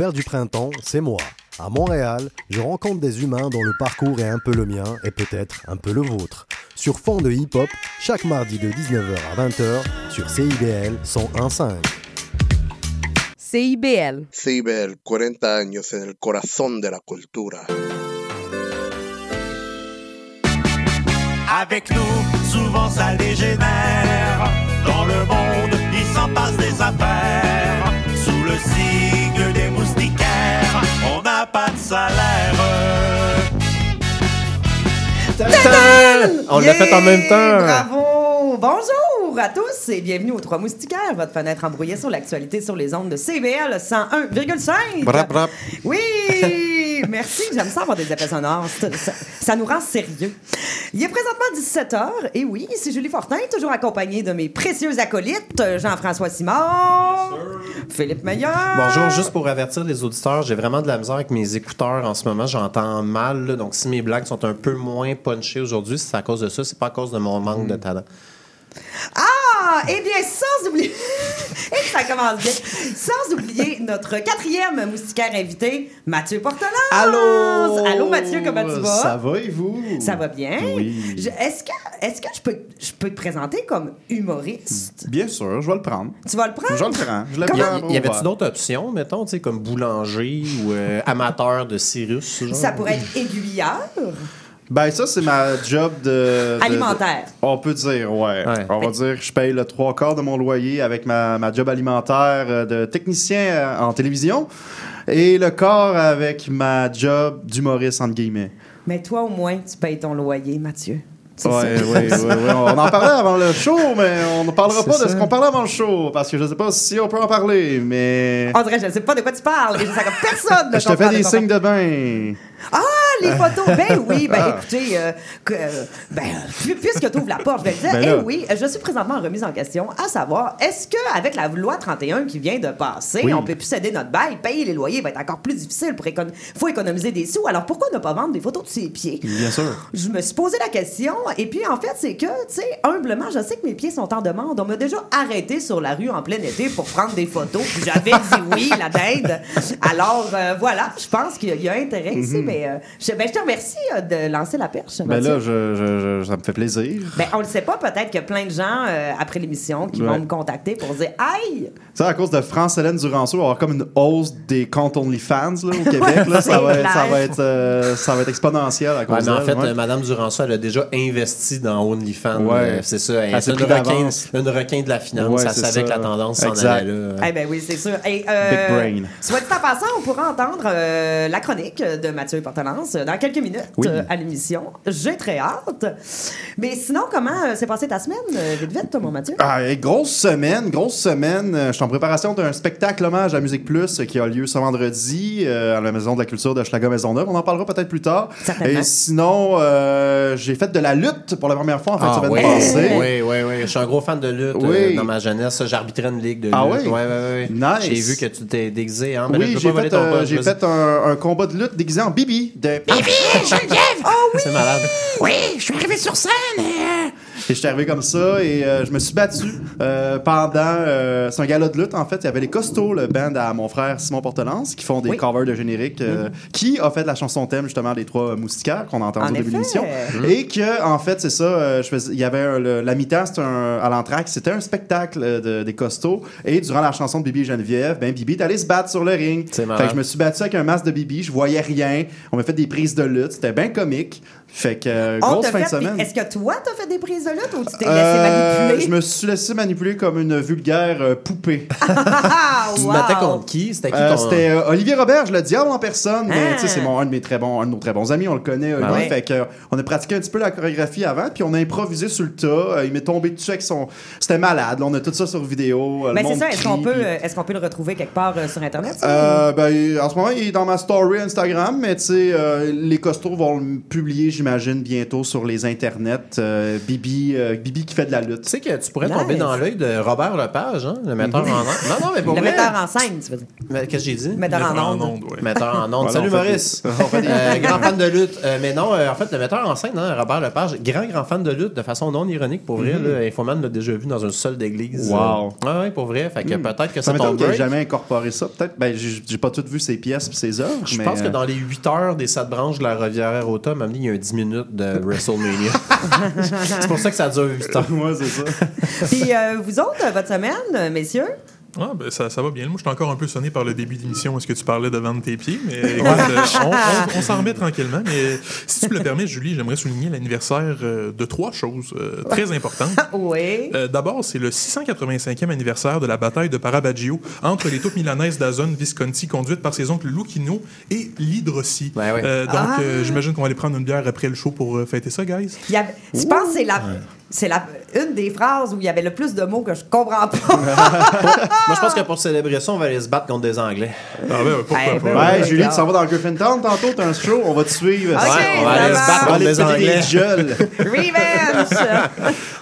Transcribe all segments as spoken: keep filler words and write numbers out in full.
L'expert du printemps, c'est moi. À Montréal, je rencontre des humains dont le parcours est un peu le mien et peut-être un peu le vôtre. Sur fond de hip-hop, chaque mardi de dix-neuf heures à vingt heures sur C I B L cent un virgule cinq. C I B L. C I B L, quarante años en el corazón de la cultura. Avec nous, souvent ça dégénère. Dans le monde, il s'en passe des affaires. Sous le signe des moustiquaires, on n'a pas de salaire. On l'a fait en même temps. Bravo! Bonjour à tous et bienvenue aux Trois Moustiquaires, votre fenêtre embrouillée sur l'actualité sur les ondes de C B L cent un virgule cinq. Brap, brap. Oui! Merci, j'aime ça avoir des effets sonores. Ça, ça, ça nous rend sérieux. Il est présentement dix-sept heures, et oui, c'est Julie Fortin, toujours accompagnée de mes précieux acolytes, Jean-François Simard, yes, Philippe Meilleur. Bonjour, juste pour avertir les auditeurs, j'ai vraiment de la misère avec mes écouteurs en ce moment, j'entends mal, là, donc si mes blagues sont un peu moins punchées aujourd'hui, c'est à cause de ça, c'est pas à cause de mon manque mmh. de talent. Ah! Eh bien, sans oublier... Et ça commence bien. Sans oublier notre quatrième moustiquaire invité, Mathieu Portelance. Allô! Allô, Mathieu, comment tu vas? Ça va et vous? Ça va bien? Oui. Je, est-ce que, est-ce que je, peux, je peux te présenter comme humoriste? Bien sûr, je vais le prendre. Tu vas le prendre? Je vais le prendre. Je le prends. Y, y avait-tu d'autres options, mettons, tu sais, comme boulanger ou euh, amateur de Cyrus? Ce genre? Ça pourrait être aiguilleur? Ben ça, c'est ma job de... de alimentaire. De, on peut dire, ouais. ouais. On va dire que je paye le trois quarts de mon loyer avec ma, ma job alimentaire de technicien en télévision et le quart avec ma job d'humoriste, entre guillemets. Mais toi, au moins, tu payes ton loyer, Mathieu. Oui, oui, oui. On en parlait avant le show, mais on ne parlera c'est pas ça. De ce qu'on parlait avant le show, parce que je ne sais pas si on peut en parler, mais... On dirait, je ne sais pas de quoi tu parles, et je ne sais que personne ne je te fais des signes de bain. Ah, les photos! Ben oui, ben ah. écoutez, euh, que, ben, puisque tu ouvres la porte, je vais te dire, ben eh oui, je suis présentement en remise en question, à savoir, est-ce qu'avec la loi trente et un qui vient de passer, oui. on ne peut plus céder notre bail, payer les loyers va être encore plus difficile, il écon- faut économiser des sous, alors pourquoi ne pas vendre des photos de ses pieds? Bien sûr. Je me suis posé la question, et puis en fait, c'est que, tu sais, humblement, je sais que mes pieds sont en demande, on m'a déjà arrêté sur la rue en plein été pour prendre des photos, puis j'avais dit oui, la dinde, alors euh, voilà, je pense qu'il y a, y a intérêt ici, mm-hmm. mais euh, je, ben, je te remercie euh, de lancer la perche. Ben là, je, je, je, ça me fait plaisir. Ben, on le sait pas, peut-être qu'il y a plein de gens euh, après l'émission qui ouais. vont me contacter pour dire « Aïe! » Ça, à cause de France-Hélène Duranceau, il va y avoir comme une hausse des comptes OnlyFans là, au Québec. Là, ça, va être, ça, va être, euh, ça va être exponentiel à cause ouais, en fait, ouais. euh, Mme Duranceau, elle a déjà investi dans OnlyFans. Ouais. Euh, c'est ça. Elle, elle c'est une requin, une requin de la finance. Ouais, elle savait ça. Que la tendance exact. S'en allait là. Eh hey, ben oui, c'est sûr. Hey, euh, Big brain. Soit dit en passant, on pourra entendre euh, la chronique de Mathieu Portelance dans quelques minutes oui. euh, à l'émission. J'ai très hâte. Mais sinon, comment euh, s'est passée ta semaine, euh, vite vite, toi, mon Mathieu? Ah, grosse semaine, grosse semaine. Je suis en préparation d'un spectacle hommage à Musique Plus qui a lieu ce vendredi euh, à la Maison de la Culture de Hochelaga Maisonneuve. On en parlera peut-être plus tard. Et sinon, euh, j'ai fait de la lutte pour la première fois en fin de ah, semaine oui. passée. Oui, oui, oui. Je suis un gros fan de lutte oui. euh, dans ma jeunesse. J'arbitrais une ligue de lutte. Ah oui? Oui, oui, oui. Nice. J'ai vu que tu t'es déguisé. Hein? Oui, j'ai fait, euh, poche, j'ai fait un, un combat de lutte déguisé en Bibi. De... Bibi et Geneviève! Oh oui! C'est malade. Oui, je suis arrivé sur scène et... Euh... Et je suis arrivé comme ça et euh, je me suis battu euh, pendant... Euh, c'est un gala de lutte, en fait. Il y avait les Costos, le band à mon frère Simon Portelance, qui font des oui. covers de générique. Euh, mm. Qui a fait la chanson thème, justement, Les Trois Moustiquaires, qu'on a entendu en au début de l'émission. Mm. Et que, en fait, c'est ça. Euh, je faisais, il y avait un, le, la mi-temps, c'était un, à l'entracte, c'était un spectacle de, des Costos. Et durant la chanson de Bibi et Geneviève, ben, Bibi est allé se battre sur le ring. C'est marrant. Fait que je me suis battu avec un masque de Bibi. Je voyais rien. On m'a fait des prises de lutte. C'était bien comique. Fait que euh, grosse fin fait, de semaine. Est-ce que toi, t'as fait des prises de lutte ou tu t'es euh, laissé manipuler? Je me suis laissé manipuler comme une vulgaire euh, poupée. Tu wow. battais contre qui? C'était qui euh, ton... C'était euh, Olivier Robert, je le diable en personne. Ah. Mais tu sais, c'est mon, un, de mes très bons, un de nos très bons amis, on le connaît. Ah ouais. Fait que euh, on a pratiqué un petit peu la chorégraphie avant, puis on a improvisé sur le tas. Euh, il m'est tombé dessus avec son. C'était malade. Là, on a tout ça sur vidéo. Euh, mais c'est ça. Est-ce, crie, qu'on peut, puis... est-ce qu'on peut le retrouver quelque part euh, sur Internet? Euh, ben, en ce moment, il est dans ma story Instagram, mais tu sais, euh, les Costos vont le publier. j'imagine, bientôt sur les internets. Euh, Bibi, euh, Bibi qui fait de la lutte. Tu sais que tu pourrais nice. tomber dans l'œil de Robert Lepage, hein, le metteur en onde. Non, non, mais pour le vrai. metteur en scène, tu veux dire. Mais, qu'est-ce que j'ai dit? Le metteur en, en onde. onde ouais. Metteur en onde. Voilà, salut, on Maurice. Des... on fait des euh, grands fans de lutte. Euh, mais non, euh, en fait, le metteur en scène, hein, Robert Lepage, grand, grand fan de lutte, de façon non ironique, pour vrai. Mm-hmm. Infoman l'a déjà vu dans une salle d'église. Wow. Euh... Ah, oui, pour vrai. Fait que mm. peut-être que ça tombe. J'ai jamais incorporé ça. Peut-être. Ben, j'ai, j'ai pas tout vu ses pièces et ses œuvres. Je pense que dans les huit heures des sept branches de la Rivière-Automne, même il y a un dix minutes de WrestleMania. C'est pour ça que ça dure huit heures. Moi, c'est ça. Puis euh, vous autres, votre semaine, messieurs? Ah, ben, ça, ça va bien. Moi, je suis encore un peu sonné par le début d'émission. Est-ce que tu parlais de vendre tes pieds? Mais ouais. euh, on, on, on s'en remet tranquillement. Mais si tu me le permets, Julie, j'aimerais souligner l'anniversaire euh, de trois choses euh, très importantes. Oui. Euh, d'abord, c'est le six cent quatre-vingt-cinquième anniversaire de la bataille de Parabaggio entre les troupes milanaises d'Azone Visconti, conduites par ses oncles Luchino et Lidrossi. Ben, ouais. euh, donc, ah. euh, j'imagine qu'on va aller prendre une bière après le show pour euh, fêter ça, guys. Il y a... Je pense que c'est la... Ouais. C'est la, une des phrases où il y avait le plus de mots que je comprends pas. Moi, je pense que pour célébrer ça, on va aller se battre contre des Anglais. Ah ben, pourquoi hey, pas? Ben, ben, Julie, tu s'en vas dans Griffintown tantôt, t'as un show, on va te suivre. Okay, ouais, on va aller se battre contre des Anglais. Revenge!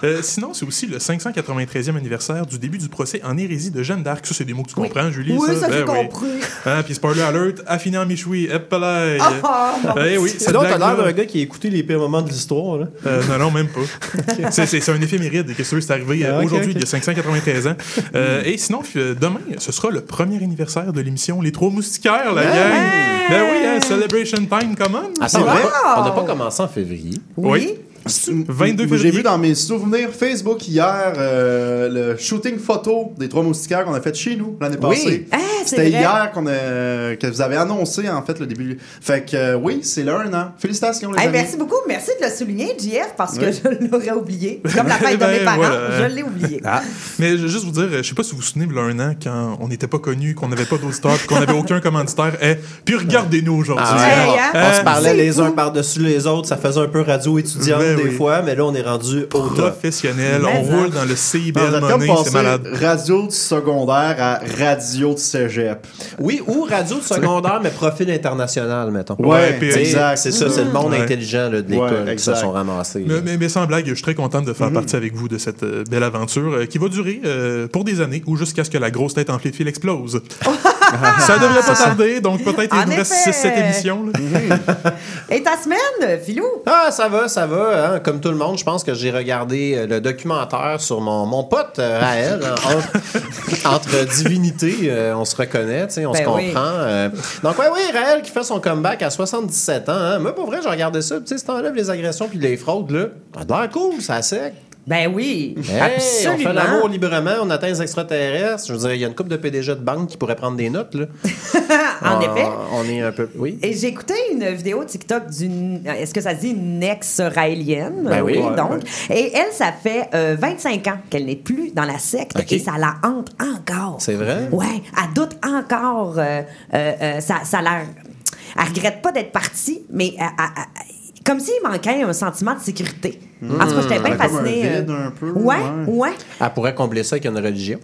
euh, sinon, c'est aussi le cinq cent quatre-vingt-treizième anniversaire du début du procès en hérésie de Jeanne d'Arc. Ça, c'est des mots que tu comprends, oui. Julie? Oui, ça, j'ai ben, compris. Oui. Ah, puis spoiler alert, affiné en michoui, eppelay. C'est donc, t'as l'air d'un gars qui a écouté les pires moments de l'histoire. Là. Euh, non, non, même pas. C'est, c'est, c'est un éphéméride. Qu'est-ce que c'est arrivé ah, okay, aujourd'hui, okay. Il y a cinq cent quatre-vingt-treize ans. Euh, et sinon, demain, ce sera le premier anniversaire de l'émission Les Trois Moustiquaires, la hey! gang. Ben oui, hein, Celebration Time, comment? Attends, wow! On n'a pas commencé en février. Oui. oui. vingt-deux février. J'ai vu dans mes souvenirs Facebook hier euh, le shooting photo des Trois Moustiquaires qu'on a fait chez nous l'année oui. passée. Ah, c'était vrai. Hier qu'on a, que vous avez annoncé en fait le début. Fait que euh, oui, c'est là un an. Félicitations les hey, amis. Merci beaucoup. Merci de le souligner, J F, parce oui. que je l'aurais oublié. Comme la fête ben, de mes parents, voilà. je l'ai oublié. Ah. Mais je veux juste vous dire, je sais pas si vous vous souvenez de là un an quand on n'était pas connus, qu'on n'avait pas d'auditeurs, qu'on n'avait aucun commanditaire. Hey, puis regardez-nous aujourd'hui. Ah, ouais. hey, hein? On euh, se parlait les fou. uns par-dessus les autres. Ça faisait un peu radio étudiante. Ben, des oui. fois, mais là, on est rendu professionnel. On roule hein. dans le C I B L money, c'est malade. Radio du secondaire à radio du cégep. Oui, ou radio du secondaire, mais profil international, mettons. Oui, ouais, exact. C'est ça, c'est le monde ouais. intelligent là, de l'école ouais, qui se sont ramassés. Mais, mais, mais sans blague, je suis très contente de faire mm-hmm. partie avec vous de cette euh, belle aventure euh, qui va durer euh, pour des années ou jusqu'à ce que la grosse tête enflée de fil explose. Ça ne devrait pas tarder, donc peut-être il nous reste six sept émissions. Et ta semaine, Philou? Ah, ça va, ça va. Hein, comme tout le monde, je pense que j'ai regardé le documentaire sur mon, mon pote euh, Raël, hein, entre, entre divinités, euh, on se reconnaît, on ben se comprend. Oui. Euh. Donc oui, oui, Raël qui fait son comeback à soixante-dix-sept ans. Hein. Moi, pour vrai, j'ai regardé ça, tu sais, si t'enlèves les agressions puis les fraudes, là, ça a l'air cool, ça sec. Ben oui, hey, absolument. On fait l'amour librement, on atteint les extraterrestres. Je veux dire, il y a une couple de P D G de banque qui pourrait prendre des notes, là. en on, effet. On est un peu... Oui. Et j'ai écouté une vidéo TikTok d'une... Est-ce que ça dit une ex-raélienne? Ben oui. oui donc. Ouais. Et elle, ça fait euh, vingt-cinq ans qu'elle n'est plus dans la secte okay. et ça la hante encore. C'est vrai? Ouais, elle doute encore. Euh, euh, euh, ça, ça la... Elle regrette pas d'être partie, mais... Elle, elle, elle... Comme s'il manquait un sentiment de sécurité. Mmh. En tout cas, j'étais bien fascinée. Un vide un peu, ouais, ouais, ouais. Elle pourrait combler ça avec une religion.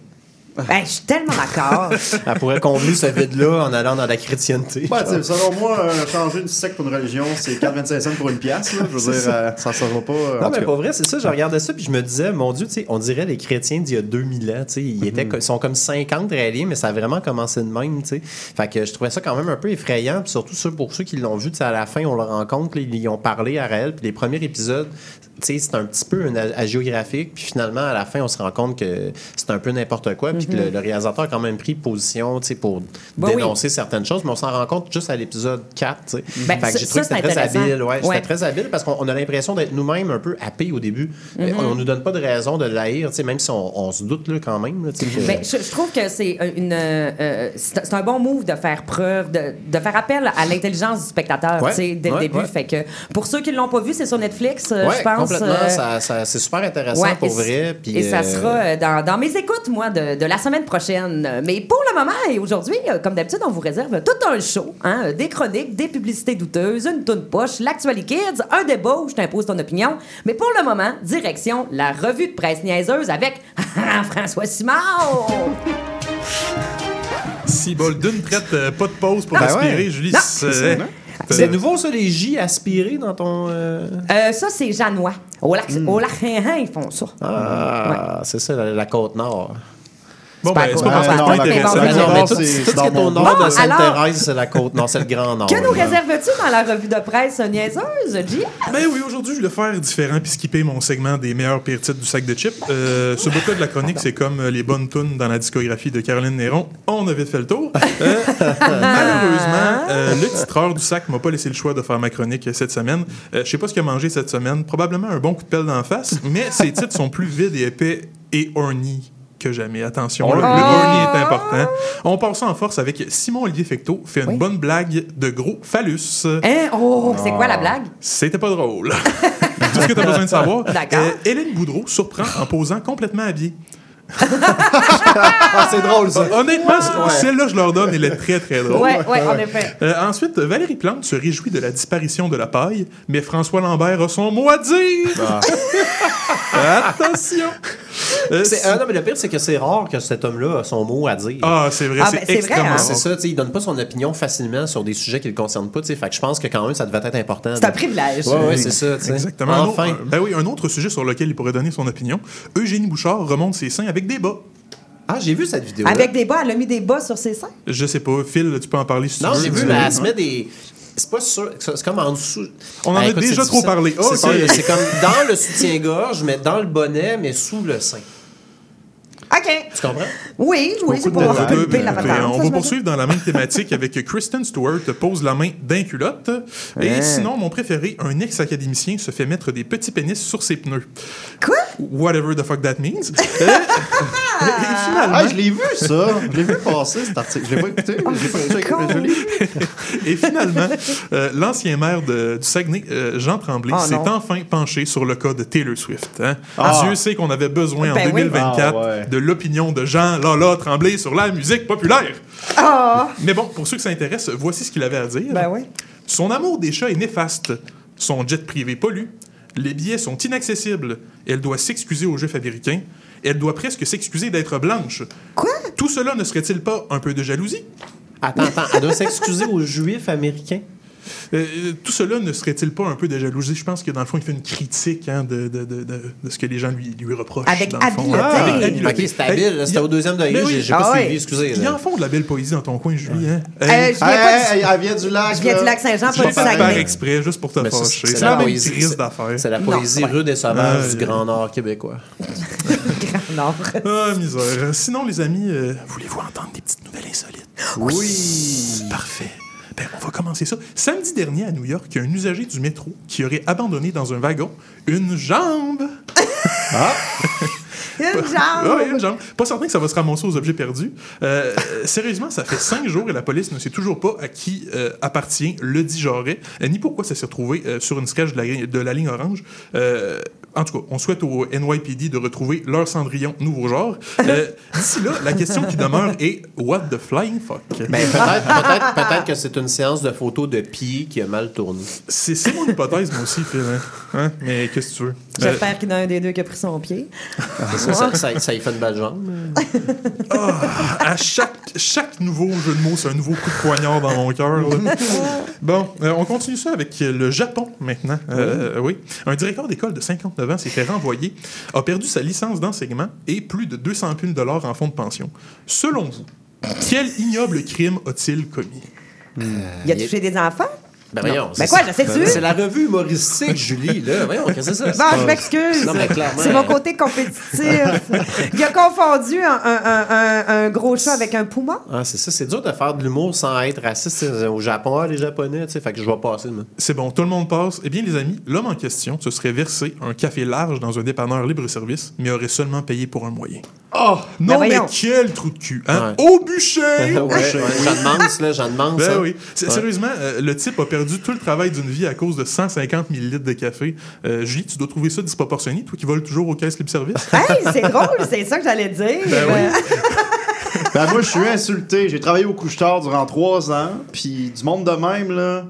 Ben, je suis tellement d'accord. Elle pourrait combler ce vide-là en allant dans la chrétienté. Ouais, t'sais, selon moi, euh, changer une secte pour une religion, c'est quatre virgule vingt-cinq cents pour une pièce. Là. Je veux dire, euh, ça ne sera pas. Euh, non, mais pour vrai, c'est ça. Je regardais ça puis je me disais, mon Dieu, on dirait les chrétiens d'il y a deux mille ans. Ils, mm-hmm. étaient, ils sont comme cinquante réaliers, mais ça a vraiment commencé de même. T'sais. Fait que je trouvais ça quand même un peu effrayant. Puis surtout, ceux, pour ceux qui l'ont vu, à la fin, on le rencontre, ils ont parlé à Raël. Puis les premiers épisodes, c'est un petit peu une hagiographique. Puis finalement, à la fin, on se rend compte que c'est un peu n'importe quoi. Mm-hmm. Le, le réalisateur a quand même pris position pour ben dénoncer oui. certaines choses, mais on s'en rend compte juste à l'épisode quatre. Ben, fait que j'ai trouvé ça, que c'était très habile. Ouais, ouais. C'était très habile parce qu'on on a l'impression d'être nous-mêmes un peu happés au début. Mm-hmm. On ne nous donne pas de raison de l'haïr, même si on, on se doute là, quand même. Là, ben, je, je trouve que c'est, une, euh, c'est, c'est un bon move de faire preuve, de, de faire appel à l'intelligence du spectateur ouais, dès ouais, le début. Ouais. Fait que pour ceux qui ne l'ont pas vu, c'est sur Netflix, ouais, je pense. Complètement. Euh... Ça, ça, c'est super intéressant ouais, pour et vrai. Pis, et ça euh... sera dans, dans mes écoutes, moi, de, de la semaine prochaine. Mais pour le moment et aujourd'hui, comme d'habitude, on vous réserve tout un show. Hein, des chroniques, des publicités douteuses, une toune poche, l'actualité kids, un débat où je t'impose ton opinion. Mais pour le moment, direction la revue de presse niaiseuse avec François Simard. Cibole d'une traite, euh, pas de pause pour respirer, ben ouais. Julie. Non, c'est... C'est nouveau, ça, les J aspirés dans ton... Euh... Euh, ça, c'est Janois. Au lac Saint-Jean, ils font ça. Ah, ouais. C'est ça, la, la Côte-Nord. Bon, ben, c'est pas forcément intéressant. Tout ce qui est au nord de Sainte-Thérèse, c'est la Côte-Nord, c'est le Grand Nord. Que nous réserves-tu dans la revue de presse niaiseuse, J? Ben oui, aujourd'hui, je vais le faire différent puis skipper mon segment des meilleurs pires titres du sac de chips. Euh, ce bout-là de la chronique, c'est comme les bonnes tunes dans la discographie de Caroline Néron. On a vite fait le tour. Euh, malheureusement, euh, le titreur du sac m'a pas laissé le choix de faire ma chronique cette semaine. Euh, je sais pas ce qu'il a mangé cette semaine. Probablement un bon coup de pelle d'en face, mais ses titres sont plus vides et épais et horny que jamais. Attention, oh, le horny est important. On part ça en force avec Simon-Olivier Fecteau fait une oui. bonne blague de gros phallus. Hein? Oh, c'est quoi la blague? C'était pas drôle. Tout ce que t'as besoin de savoir. D'accord. Euh, Hélène Boudreau surprend en posant complètement habillée. Ah, c'est drôle ça. Honnêtement, wow. Celle-là, je leur donne, elle est très très drôle. Ouais, ouais, en effet. Euh, ensuite, Valérie Plante se réjouit de la disparition de la paille, mais François Lambert a son mot à dire. Ah. Attention. Euh, c'est, euh, non, mais le pire, c'est que c'est rare que cet homme-là a son mot à dire. Ah, c'est vrai, ah, c'est, ben, c'est extrêmement vrai, hein? C'est ça, tu sais, il donne pas son opinion facilement sur des sujets qui le concernent pas, tu sais. Fait que je pense que quand même, ça devait être important. C'est de... un privilège. Ouais, ouais, c'est ça, tu sais. Exactement. Enfin. Autre, ben oui, un autre sujet sur lequel il pourrait donner son opinion. Eugénie Bouchard remonte ses seins avec des bas. Ah, j'ai vu cette vidéo. Avec des bas, elle a mis des bas sur ses seins? Je sais pas. Phil, tu peux en parler si non, tu veux. Non, j'ai vu, mais elle se met des... C'est pas sûr. C'est comme en dessous. On en ah, écoute, a déjà trop ça. Parlé. Oh, c'est, okay. ça, c'est comme dans le soutien-gorge, mais dans le bonnet, mais sous le sein. OK. Tu comprends? Oui, oui, c'est pour occuper la patente. On va poursuivre dans la même thématique avec Kristen Stewart pose la main d'un culotte. Et hein. Sinon, mon préféré, un ex-académicien se fait mettre des petits pénis sur ses pneus. Quoi? Whatever the fuck that means. Et, et finalement... Ah, je l'ai vu, ça. Je l'ai vu passer, cet article. Je l'ai pas écouté. Je l'ai pas écouté, mais je l'ai vu. Et finalement, euh, l'ancien maire de, du Saguenay, euh, Jean Tremblay, oh, s'est non. enfin penché sur le cas de Taylor Swift. Hein? Ah. Dieu sait qu'on avait besoin ben en deux mille vingt-quatre oui. ah, ouais. de l'opinion de Jean Lala Tremblay sur la musique populaire. Ah. Mais bon, pour ceux qui s'intéressent, voici ce qu'il avait à dire. Ben oui. Son amour des chats est néfaste. Son jet privé pollue. Les billets sont inaccessibles. Elle doit s'excuser aux Juifs américains. Elle doit presque s'excuser d'être blanche. Quoi? Tout cela ne serait-il pas un peu de jalousie? Attends, attends. Elle doit s'excuser aux Juifs américains? Euh, tout cela ne serait-il pas un peu de jalousie? Je pense que dans le fond, il fait une critique hein, de, de, de, de, de ce que les gens lui, lui reprochent. Avec habileté. Ah, avec habileté. OK, c'était habile. Hey, c'était a... au deuxième degré. Oui. J'ai, j'ai ah, pas ouais. suivi, excusez. Il y a en fond de la belle poésie dans ton coin, Julie. Hein? Euh, hey. Je hey, du... Elle vient du lac. Je viens du lac Saint-Jean, pas du Saguenay. Par exprès, juste pour te fâcher. C'est, c'est la, la poésie. Crise d'affaires. C'est la poésie non, rude et sauvage euh... du Grand Nord québécois. Grand Nord. Ah, misère. Sinon, les amis, voulez-vous entendre des petites nouvelles insolites? Oui. Parfait. Ben, on va commencer ça. Samedi dernier, à New York, il y a un usager du métro qui aurait abandonné dans un wagon une jambe. Ah! Une jambe! Oui, une jambe. Pas certain que ça va se ramasser aux objets perdus. Euh, sérieusement, ça fait cinq jours et la police ne sait toujours pas à qui euh, appartient le dit jarret, euh, ni pourquoi ça s'est retrouvé euh, sur une sketch de la, de la ligne orange. Euh, en tout cas, on souhaite au N Y P D de retrouver leur Cendrillon nouveau genre. Euh, d'ici là, la question qui demeure est « What the flying fuck? » Mais peut-être, peut-être, peut-être que c'est une séance de photos de pieds qui a mal tourné. C'est, c'est mon hypothèse, moi aussi, Phil. Hein? Hein? Mais qu'est-ce que tu veux? J'espère euh, qu'il y en a un des deux qui a pris son pied. Ça, ça, ça, ça y fait une belle jambe. Oh, à chaque, chaque nouveau jeu de mots, c'est un nouveau coup de poignard dans mon cœur. Bon, euh, on continue ça avec le Japon maintenant. Euh, oui. Un directeur d'école de cinquante-neuf ans s'est fait renvoyer, a perdu sa licence d'enseignement et plus de deux cent mille dollars en fonds de pension. Selon vous, quel ignoble crime a-t-il commis? Euh, il a touché des enfants? Ben voyons. Mais ben quoi, je sais ben, c'est la revue humoristique, Julie, là. Voyons, qu'est-ce que c'est ça? C'est non, pas... je m'excuse. Non, mais clairement. C'est mon côté compétitif. Il a confondu un, un, un, un gros chat avec un poumon. Ah, c'est ça. C'est dur de faire de l'humour sans être raciste au Japon, les Japonais, tu sais. Fait que je vais passer. Mais... C'est bon, tout le monde passe. Eh bien, les amis, l'homme en question se serait versé un café large dans un dépanneur libre-service, mais aurait seulement payé pour un moyen. Oh! Non, ben mais quel trou de cul, hein? Ouais. Au bûcher! Ouais, ouais, j'en demande, là, j'en demande, ben ça. Oui. Ouais. Sérieusement, euh, le type a perdu tout le travail d'une vie à cause de cent cinquante millilitres de café. Euh, Julie, tu dois trouver ça disproportionné, toi qui voles toujours aux caisses libre-service. Hey, c'est drôle, c'est ça que j'allais dire. Ben oui. Ben moi, je suis insulté. J'ai travaillé au couche-tard durant trois ans, puis du monde de même, là,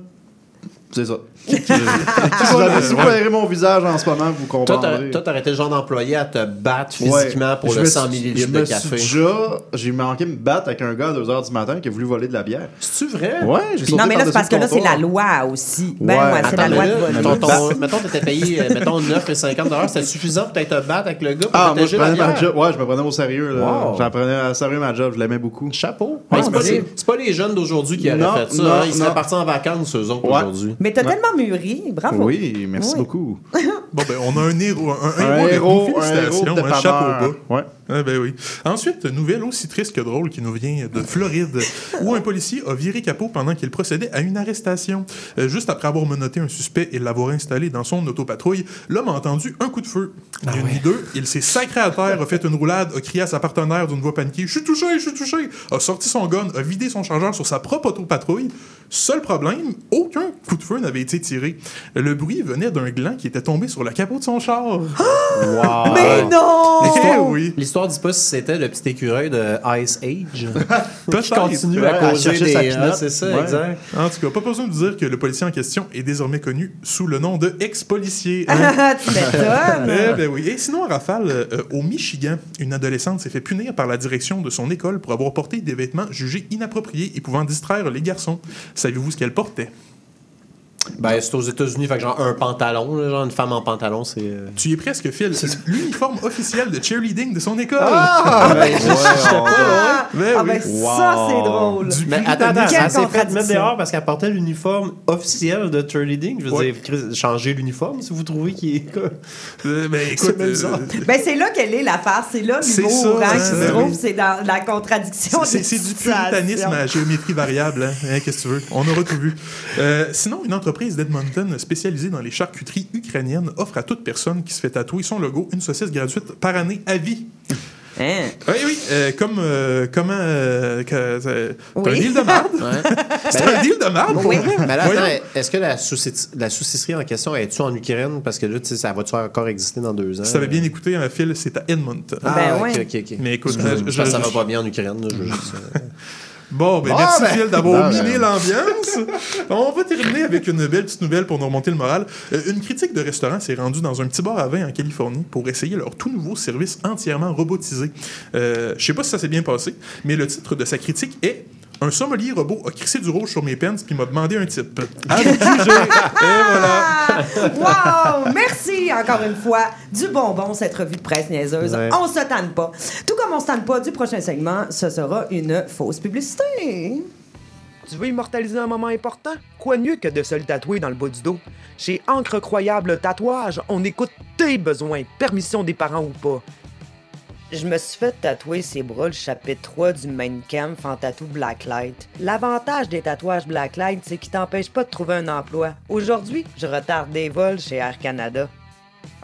c'est ça. Si vous avez si vous verrez mon visage en ce moment, vous comprendrez. Toi, t'aurais été le genre d'employé à te battre physiquement ouais. pour je le cent millilitres de café. Déjà, j'ai manqué me battre avec un gars à deux heures du matin qui a voulu voler de la bière. C'est-tu vrai? Ouais, j'ai non, mais là, c'est parce que là, c'est la loi aussi. Ben, ouais, ouais, c'est la loi de voler. Mettons, t'étais payé, mettons, neuf et cinquante dollars. C'était suffisant pour peut-être te battre avec le gars pour ah, protéger la bière? Jo- ouais, je me prenais au sérieux. Là. Wow. J'en prenais au sérieux ma job. Je l'aimais beaucoup. Chapeau. Ah, c'est, pas les, c'est pas les jeunes d'aujourd'hui qui non, auraient fait ça. Non, hein. Ils seraient partis en vacances, eux autres, ouais. aujourd'hui. Mais t'as non. tellement mûri. Bravo. Oui, merci oui. beaucoup. Bon, ben, on a un héros. Un, un, un héros, héros un héros de un chapeau bas. Ouais. Ah, ben oui. Ensuite, nouvelle aussi triste que drôle qui nous vient de Floride, où un policier a viré capot pendant qu'il procédait à une arrestation. Euh, juste après avoir menotté un suspect et l'avoir installé dans son autopatrouille, l'homme a entendu un coup de feu. Il y a ni deux, il s'est sacré à terre, a fait une roulade, a crié à sa partenaire d'une voix paniquée « Je suis touché, je suis touché !» a sorti son gun, a vidé son chargeur sur sa propre autopatrouille. Seul problème, aucun coup de feu n'avait été tiré. Le bruit venait d'un gland qui était tombé sur le capot de son char. Wow. Mais non! Eh oui. L'histoire dit pas si c'était le petit écureuil de Ice Age. Peut-être continue ouais, à causer à des... Sa ah, c'est ça, ouais. exact. En tout cas, pas besoin de dire que le policier en question est désormais connu sous le nom de ex-policier. Ah, tu m'étonnes! Eh ben oui. Et sinon, en rafale, euh, au Michigan, une adolescente s'est fait punir par la direction de son école pour avoir porté des vêtements jugés inappropriés et pouvant distraire les garçons. Savez-vous ce qu'elle portait? Ben, c'est aux États-Unis, fait que genre un pantalon, genre une femme en pantalon, c'est... Euh... Tu y es presque, Phil. C'est l'uniforme officiel de cheerleading de son école. Ah! Ben, ouais, ah, ben, oui. ah, ben wow. ça, c'est drôle. Du mais attends, attends, elle s'est faite mettre dehors parce qu'elle portait l'uniforme officiel de cheerleading. Je veux ouais. dire, changer l'uniforme, si vous trouvez qu'il est... Euh, ben, écoute, c'est même ça. Ben, c'est là qu'elle est l'affaire. C'est là l'humour hein, qui se trouve. Oui. C'est dans la contradiction. C'est, c'est, c'est du puritanisme à géométrie variable. Hein. Hein, qu'est-ce que tu veux? On aura tout vu. Euh, sinon, une entreprise L'entreprise d'Edmonton, spécialisée dans les charcuteries ukrainiennes, offre à toute personne qui se fait tatouer son logo une saucisse gratuite par année à vie. Hein? Oui, oui, euh, comme. Euh, comment. Euh, euh, oui. C'est un deal de marde. Ouais. C'est ben un là, deal de marde. Oui. Mais là, attends, oui. est-ce que la, saucisserie, la saucisserie en question est-tu en Ukraine? Parce que là, tu sais, ça va-tu encore exister dans deux ans? Si tu avais bien écouté, un fil, c'est à Edmonton. Ah, ben oui. Okay, okay, okay. Mais écoute, je, je, je, je, ça va pas bien en Ukraine, là, je juste. Bon, ben bon, merci ben... Phil d'avoir non, miné ben... l'ambiance. On va terminer avec une belle petite nouvelle pour nous remonter le moral. Euh, une critique de restaurant s'est rendue dans un petit bar à vin en Californie pour essayer leur tout nouveau service entièrement robotisé. Euh, je sais pas si ça s'est bien passé, mais le titre de sa critique est « Un sommelier robot a crissé du rouge sur mes pens puis m'a demandé un type. » À vous juger. Et voilà. Wow! Merci encore une fois. Du bonbon, cette revue de presse niaiseuse. Ouais. On se tanne pas. Tout comme on se tanne pas du prochain segment, ce sera une fausse publicité. Tu veux immortaliser un moment important? Quoi de mieux que de se le tatouer dans le bas du dos? Chez Encre Croyable Tatouage, on écoute tes besoins, permission des parents ou pas. Je me suis fait tatouer ses bras le chapitre trois du Mein Kampf en tatou Blacklight. L'avantage des tatouages Blacklight, c'est qu'ils t'empêchent pas de trouver un emploi. Aujourd'hui, je retarde des vols chez Air Canada.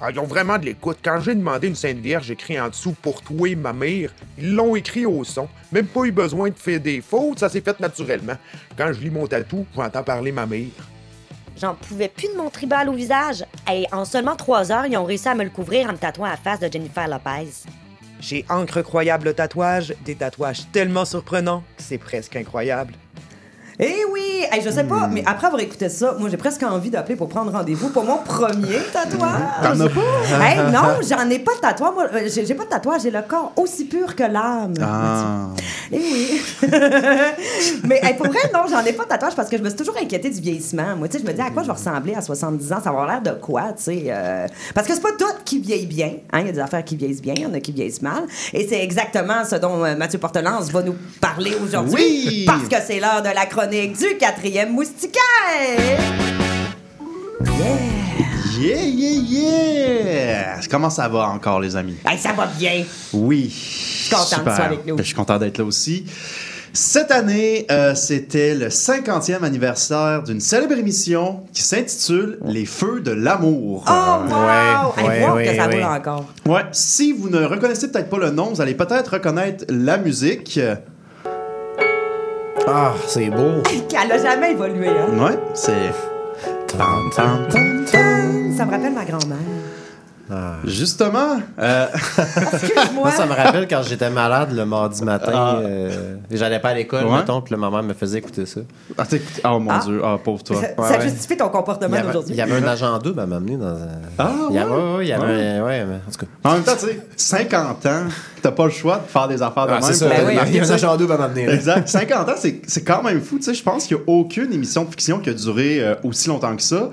Ah, ils ont vraiment de l'écoute. Quand j'ai demandé une Sainte Vierge, j'écris en dessous « Pour toi, ma mère », ils l'ont écrit au son. Même pas eu besoin de faire des fautes, ça s'est fait naturellement. Quand je lis mon tatou, j'entends parler ma mère. J'en pouvais plus de mon tribal au visage. Hey, en seulement trois heures, ils ont réussi à me le couvrir en me tatouant à la face de Jennifer Lopez. Chez Encre Croyable Tatouage, des tatouages tellement surprenants que c'est presque incroyable. Eh oui! Hey, je sais pas, mais après avoir écouté ça, moi, j'ai presque envie d'appeler pour prendre rendez-vous pour mon premier tatouage. T'en as pas? Hey, non, j'en ai pas de tatouage. Moi, j'ai, j'ai pas de tatouage. J'ai le corps aussi pur que l'âme. Ah. Eh oui! Mais hey, pour vrai, non, j'en ai pas de tatouage parce que je me suis toujours inquiétée du vieillissement. Moi, tu sais, je me dis à quoi je vais ressembler à soixante-dix ans? Ça va avoir l'air de quoi, tu sais? Euh... Parce que c'est pas tout qui vieillit bien. Hein? Il y a des affaires qui vieillissent bien, il y en a qui vieillissent mal. Et c'est exactement ce dont euh, Mathieu Portelance va nous parler aujourd'hui. Oui! Parce que c'est l'heure de la chronique du quatrième moustiquaire! Yeah! Yeah, yeah, yeah! Comment ça va encore, les amis? Hey, ça va bien! Oui! Je suis content de avec nous. Je suis content d'être là aussi. Cette année, euh, c'était le cinquantième anniversaire d'une célèbre émission qui s'intitule « Les Feux de l'Amour ». Oh, wow! Allez ouais, ouais, voir ouais, que ça vaut ouais. encore. Ouais. Si vous ne reconnaissez peut-être pas le nom, vous allez peut-être reconnaître la musique... Ah, c'est beau. Elle a jamais évolué, hein? Ouais, c'est... Ça me rappelle ma grand-mère. Ah. Justement, euh... moi, ça me rappelle quand j'étais malade le mardi matin, ah. euh, j'allais pas à l'école, ouais. mettons, puis le maman me faisait écouter ça. Ah, oh mon ah. Dieu, ah, pauvre toi. Ça, ouais, ça ouais. justifie ton comportement d'aujourd'hui. Il y avait un agent deux, ben, m'a amené dans un. Ah, il y avait, ouais. ouais, il y avait, ouais. ouais mais en tout cas. En même temps, tu sais, cinquante ans, t'as pas le choix de faire des affaires de ah, même. C'est ça, ben oui, il y a un agent deux, ben, m'a amené. Exact. cinquante ans, c'est, c'est quand même fou, tu sais. Je pense qu'il n'y a aucune émission de fiction qui a duré euh, aussi longtemps que ça.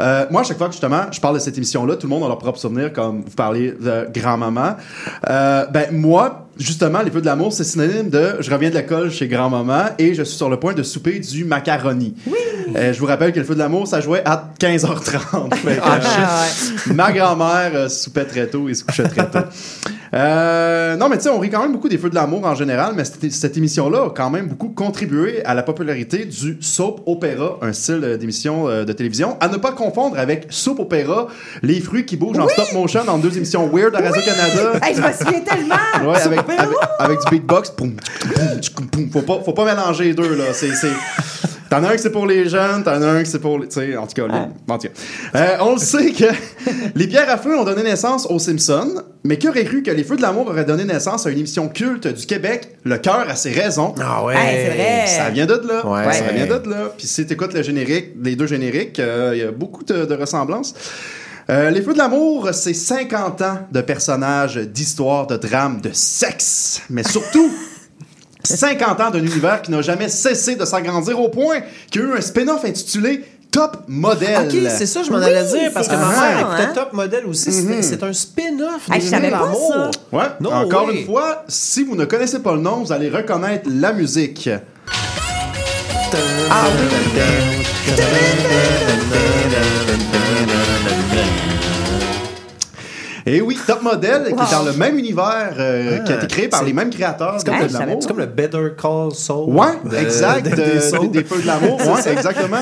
Euh, moi, à chaque fois que justement, je parle de cette émission-là, tout le monde a leur propre souvenir, comme vous parlez de grand-maman. Euh, ben, moi, justement, les feux de l'amour, c'est synonyme de je reviens de l'école chez grand-maman et je suis sur le point de souper du macaroni. Oui. Euh, je vous rappelle que les feux de l'amour, ça jouait à quinze heures trente. Fait, ah, ouais. Ma grand-mère euh, soupait très tôt et se couchait très tôt. Euh, non, mais tu sais, on rit quand même beaucoup des feux de l'amour en général, mais cette, cette émission-là a quand même beaucoup contribué à la popularité du soap-opéra, un style d'émission euh, de télévision, à ne pas confondre avec soap-opéra, les fruits qui bougent oui. en stop-motion dans deux émissions weird à Radio-Canada. Oui. Hey, je me souviens tellement! Ouais, avec, avec, avec du beatbox, poum, poum, poum, poum. Faut pas, faut pas mélanger les deux, là. C'est... c'est... T'en as un que c'est pour les jeunes, t'en as un que c'est pour les... Tu sais, en tout cas, ah. les... en tout cas. Euh, on le sait que les bières à feu ont donné naissance aux Simpsons, mais qui aurait cru que les feux de l'amour auraient donné naissance à une émission culte du Québec, Le cœur a ses raisons. Ah ouais! Hey, c'est vrai. Ça vient de là. Ouais. Ça vient de là. Puis si t'écoutes le générique, les deux génériques, il euh, y a beaucoup de, de ressemblances. Euh, les feux de l'amour, c'est cinquante ans de personnages, d'histoires, de drames, de sexe, mais surtout... cinquante ans d'un univers qui n'a jamais cessé de s'agrandir au point qu'il y a eu un spin-off intitulé Top Model. OK, c'est ça, je m'en oui, allais dire, parce que ma mère écoutait hein? Top Model aussi. Mm-hmm. C'est un spin-off de hey, je l'amour. Ça. Ouais. Non, encore oui. une fois, si vous ne connaissez pas le nom, vous allez reconnaître la musique. Ah, oui. Et oui, Top Model, wow. qui est dans le même univers, euh, ah, qui a été créé par les mêmes créateurs. C'est comme, ouais, de l'amour. C'est comme le Better Call Saul. Ouais, de, exact, de, de, des, des Feux de l'amour. Ouais, exactement.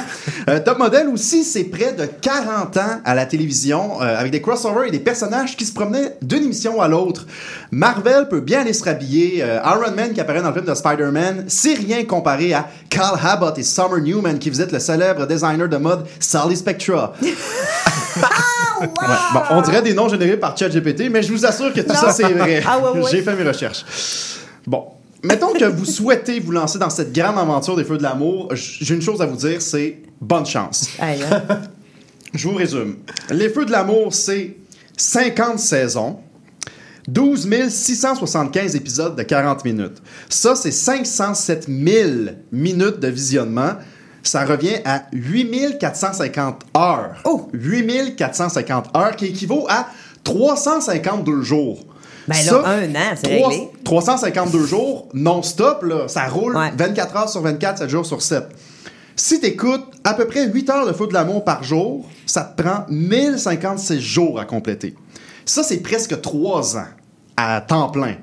Euh, Top Model aussi, c'est près de quarante ans à la télévision, euh, avec des crossovers et des personnages qui se promenaient d'une émission à l'autre. Marvel peut bien aller se rhabiller. Euh, Iron Man qui apparaît dans le film de Spider-Man, c'est rien comparé à Carl Abbott et Summer Newman qui visitent le célèbre designer de mode Sally Spectra. Wow. Ouais. Bon, on dirait des noms générés par ChatGPT, mais je vous assure que tout non. ça, c'est vrai. Ah, ouais, ouais. J'ai fait mes recherches. Bon, mettons que vous souhaitez vous lancer dans cette grande aventure des Feux de l'amour. J'ai une chose à vous dire, c'est bonne chance. Aïe, hein? Je vous résume. Les Feux de l'amour, c'est cinquante saisons, douze mille six cent soixante-quinze épisodes de quarante minutes. Ça, c'est cinq cent sept mille minutes de visionnement. Ça revient à huit mille quatre cent cinquante heures. Oh! huit mille quatre cent cinquante heures, qui équivaut à trois cent cinquante-deux jours. Ben là, ça, un an, c'est trois, réglé. trois cent cinquante-deux jours non-stop, là, ça roule ouais. vingt-quatre heures sur vingt-quatre, sept jours sur sept. Si t'écoutes à peu près huit heures de Feux de l'amour par jour, ça te prend mille cinquante-six jours à compléter. Ça, c'est presque trois ans à temps plein.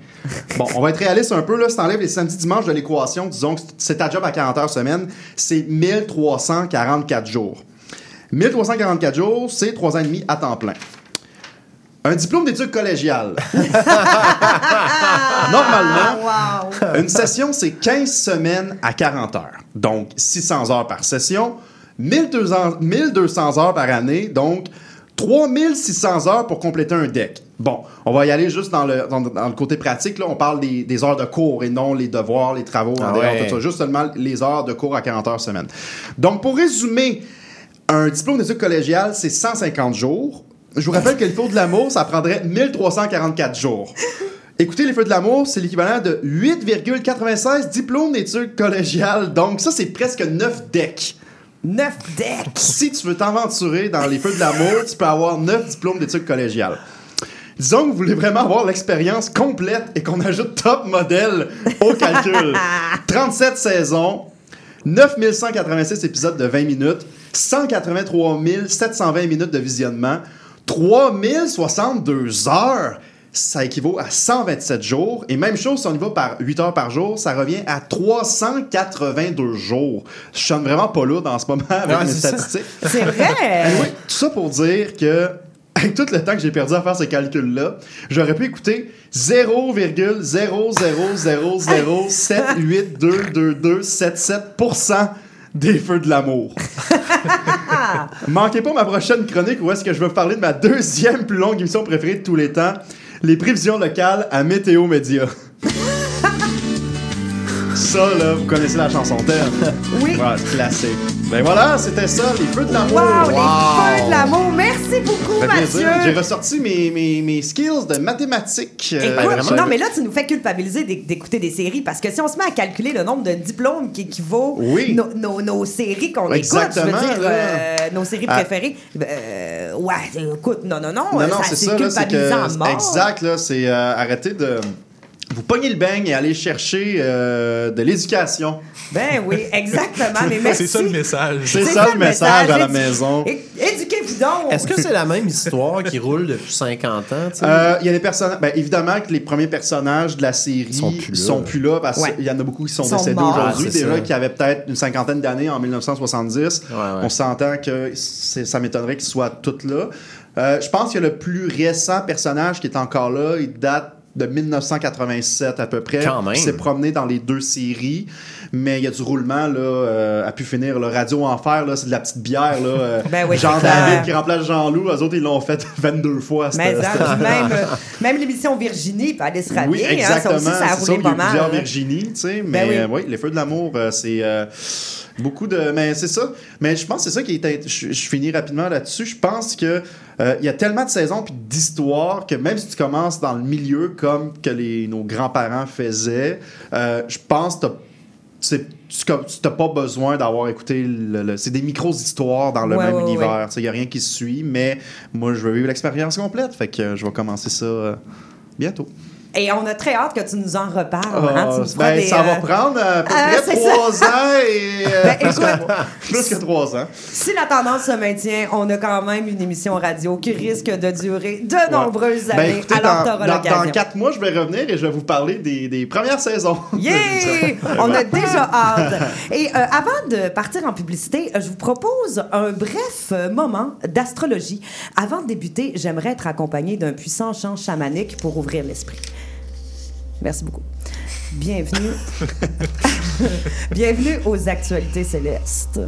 Bon, on va être réaliste un peu, là, si t'enlèves les samedis dimanches de l'équation, disons que c'est ta job à quarante heures semaine, c'est mille trois cent quarante-quatre jours. mille trois cent quarante-quatre jours, c'est trois ans et demi à temps plein. Un diplôme d'études collégiales. Normalement, wow. une session, c'est quinze semaines à quarante heures. Donc, six cents heures par session, mille deux cents heures par année, donc trois mille six cents heures pour compléter un deck. Bon, on va y aller juste dans le, dans, dans le côté pratique. Là, on parle des, des heures de cours et non les devoirs, les travaux, ah en ouais. dehors, tout ça. Juste seulement les heures de cours à quarante heures semaine. Donc, pour résumer, un diplôme d'études collégiales, c'est cent cinquante jours. Je vous rappelle que les Feux de l'amour, ça prendrait mille trois cent quarante-quatre jours. Écoutez, les Feux de l'amour, c'est l'équivalent de huit virgule quatre-vingt-seize diplômes d'études collégiales. Donc, ça, c'est presque neuf decks. neuf decks! Si tu veux t'aventurer dans les Feux de l'amour, tu peux avoir neuf diplômes d'études collégiales. Disons que vous voulez vraiment avoir l'expérience complète et qu'on ajoute Top Model au calcul. trente-sept saisons, neuf mille cent quatre-vingt-six épisodes de vingt minutes, cent quatre-vingt-trois mille sept cent vingt minutes de visionnement, trois mille soixante-deux heures, ça équivaut à cent vingt-sept jours. Et même chose, si on y va par huit heures par jour, ça revient à trois cent quatre-vingt-deux jours. Je sonne vraiment pas lourd en ce moment avec ouais, mes statistiques. Ça. C'est vrai! Anyway, tout ça pour dire que avec tout le temps que j'ai perdu à faire ce calcul-là, j'aurais pu écouter zéro virgule zéro zéro zéro zéro sept huit deux deux deux sept sept pour cent des Feux de l'amour. Manquez pas ma prochaine chronique où est-ce que je vais vous parler de ma deuxième plus longue émission préférée de tous les temps, les prévisions locales à Météo Média. Ça, là, vous connaissez la chanson thème. Oui. Voilà, classique. Ben voilà, c'était ça, les Feux de l'amour. Wow, wow. Les Feux de l'amour. Merci beaucoup, Mathieu. Plaisir. J'ai ressorti mes, mes, mes skills de mathématiques. Écoute, euh, vraiment, non, mais là, tu nous fais culpabiliser d'écouter des séries parce que si on se met à calculer le nombre de diplômes qui équivaut oui. nos no, no séries qu'on Exactement, écoute, je veux dire, euh, nos séries ah. préférées, euh, ouais, écoute, non, non, non, non, ça, non c'est, c'est ça, culpabilisant là, c'est que, mort. Exact, là, c'est euh, arrêter de... Vous pognez le beigne et allez chercher euh, de l'éducation. Ben oui, exactement. Mais merci. C'est ça le message. C'est, c'est ça, ça le message à édu- la maison. É- Éduquez-vous donc. Est-ce que c'est la même histoire qui roule depuis cinquante ans? Il euh, y a des personnages. Ben, évidemment que les premiers personnages de la série sont plus là, sont plus là parce qu'il ouais. y en a beaucoup qui sont, sont décédés morts. Aujourd'hui. Ah, déjà ça. Qui avaient peut-être une cinquantaine d'années en dix-neuf soixante-dix. Ouais, ouais. On s'entend que c'est, ça m'étonnerait qu'ils soient toutes là. Euh, je pense que le plus récent personnage qui est encore là, il date de dix-neuf quatre-vingt-sept à peu près. Quand même. Il s'est promené dans les deux séries. Mais il y a du roulement, là, euh, à pu finir. Là, Radio Enfer, là, c'est de la petite bière, là. Euh, ben oui, Jean David qui remplace Jean-Loup. Eux autres, ils l'ont fait vingt-deux fois. Mais c'était, c'était... Même, euh, même l'émission Virginie, il fallait se rhabiller. Oui, exactement. Hein, ça aussi, ça a roulé ça, pas mal. Il y a eu plusieurs Virginie, tu sais. Mais ben oui. Euh, oui, les Feux de l'amour, euh, c'est... Euh, beaucoup de... Mais c'est ça. Mais je pense que c'est ça qui est... Je, je finis rapidement là-dessus. Je pense que euh, y a tellement de saisons puis d'histoires que même si tu commences dans le milieu comme que les, nos grands-parents faisaient, euh, je pense que tu n'as pas besoin d'avoir écouté... Le, le, c'est des micro-histoires dans le ouais, même ouais, univers. Il ouais. n'y a rien qui se suit, mais moi, je veux vivre l'expérience complète. Fait que je vais commencer ça euh, bientôt. Et on a très hâte que tu nous en reparles. Oh, hein, tu nous ben, des, ça euh... va prendre à peu euh, près trois ans. Et, ben, euh, écoute, plus que trois ans. Si la tendance se maintient, on a quand même une émission radio qui risque de durer de ouais. nombreuses années. Ben, écoutez, alors, tu auras l'occasion. Dans quatre mois, je vais revenir et je vais vous parler des, des premières saisons. Yeah! On a déjà hâte. Et euh, avant de partir en publicité, je vous propose un bref moment d'astrologie. Avant de débuter, j'aimerais être accompagnée d'un puissant chant chamanique pour ouvrir l'esprit. Merci beaucoup. Bienvenue. Bienvenue aux Actualités Célestes.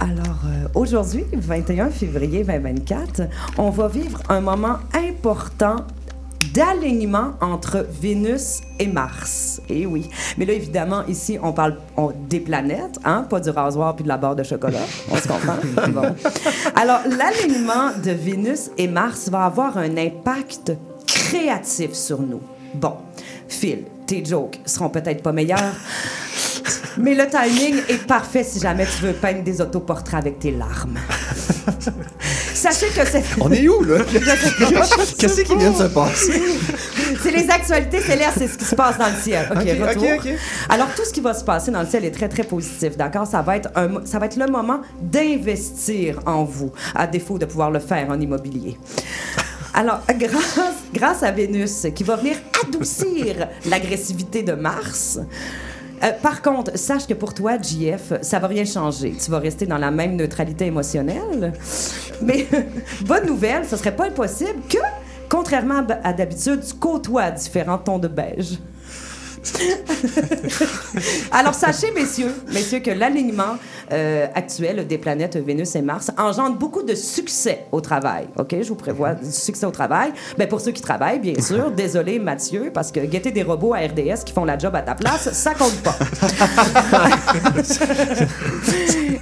Alors, euh, aujourd'hui, vingt et un février vingt vingt-quatre, on va vivre un moment important d'alignement entre Vénus et Mars. Eh oui. Mais là, évidemment, ici, on parle on, des planètes, hein, pas du rasoir puis de la barre de chocolat. On se comprend? Bon. Alors, l'alignement de Vénus et Mars va avoir un impact créatif sur nous. Bon, Phil, tes jokes seront peut-être pas meilleurs, mais le timing est parfait si jamais tu veux peindre des autoportraits avec tes larmes. Sachez que c'est... On est où, là? Qu'est-ce qui vient de se passer? C'est les actualités célestes, c'est ce qui se passe dans le ciel. OK, okay retour. Okay, okay. Alors, tout ce qui va se passer dans le ciel est très, très positif, d'accord? Ça va être, un, ça va être le moment d'investir en vous, à défaut de pouvoir le faire en immobilier. Alors, grâce, grâce à Vénus, qui va venir adoucir l'agressivité de Mars. Euh, par contre, sache que pour toi, J F, ça va rien changer. Tu vas rester dans la même neutralité émotionnelle. Mais, bonne nouvelle, ce serait pas impossible que, contrairement à d'habitude, tu côtoies différents tons de beige. Alors, sachez, messieurs, messieurs que l'alignement euh, actuel des planètes Vénus et Mars engendre beaucoup de succès au travail. OK? Je vous prévois du succès au travail. Bien, pour ceux qui travaillent, bien sûr. Désolé, Mathieu, parce que guetter des robots à R D S qui font la job à ta place, ça compte pas.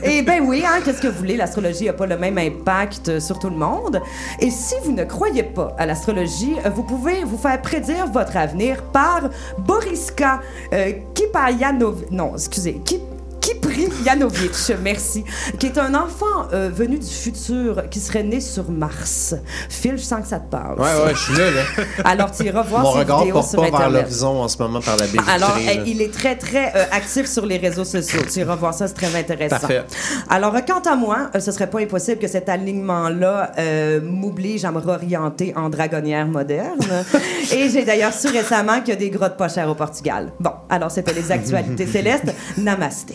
Et bien oui, hein, qu'est-ce que vous voulez? L'astrologie n'a pas le même impact sur tout le monde. Et si vous ne croyez pas à l'astrologie, vous pouvez vous faire prédire votre avenir par Boris Euh, Kiprianovic, non, excusez, Kip, Kiprianovic, merci, qui est un enfant euh, venu du futur qui serait né sur Mars. Phil, je sens que ça te parle. Ouais, ouais, je suis là, là. Alors, tu iras voir ses vidéos sur Internet. Mon regard porte pas vers l'horizon en ce moment par la bénédiction. Alors, euh, il est très, très euh, actif sur les réseaux sociaux. Tu iras voir ça, c'est très intéressant. Parfait. Alors, euh, quant à moi, euh, ce serait pas impossible que cet alignement-là euh, m'oblige à me réorienter en dragonnière moderne. Et j'ai d'ailleurs su récemment qu'il y a des grottes pas chères au Portugal. Bon, alors c'était les actualités célestes. Namasté.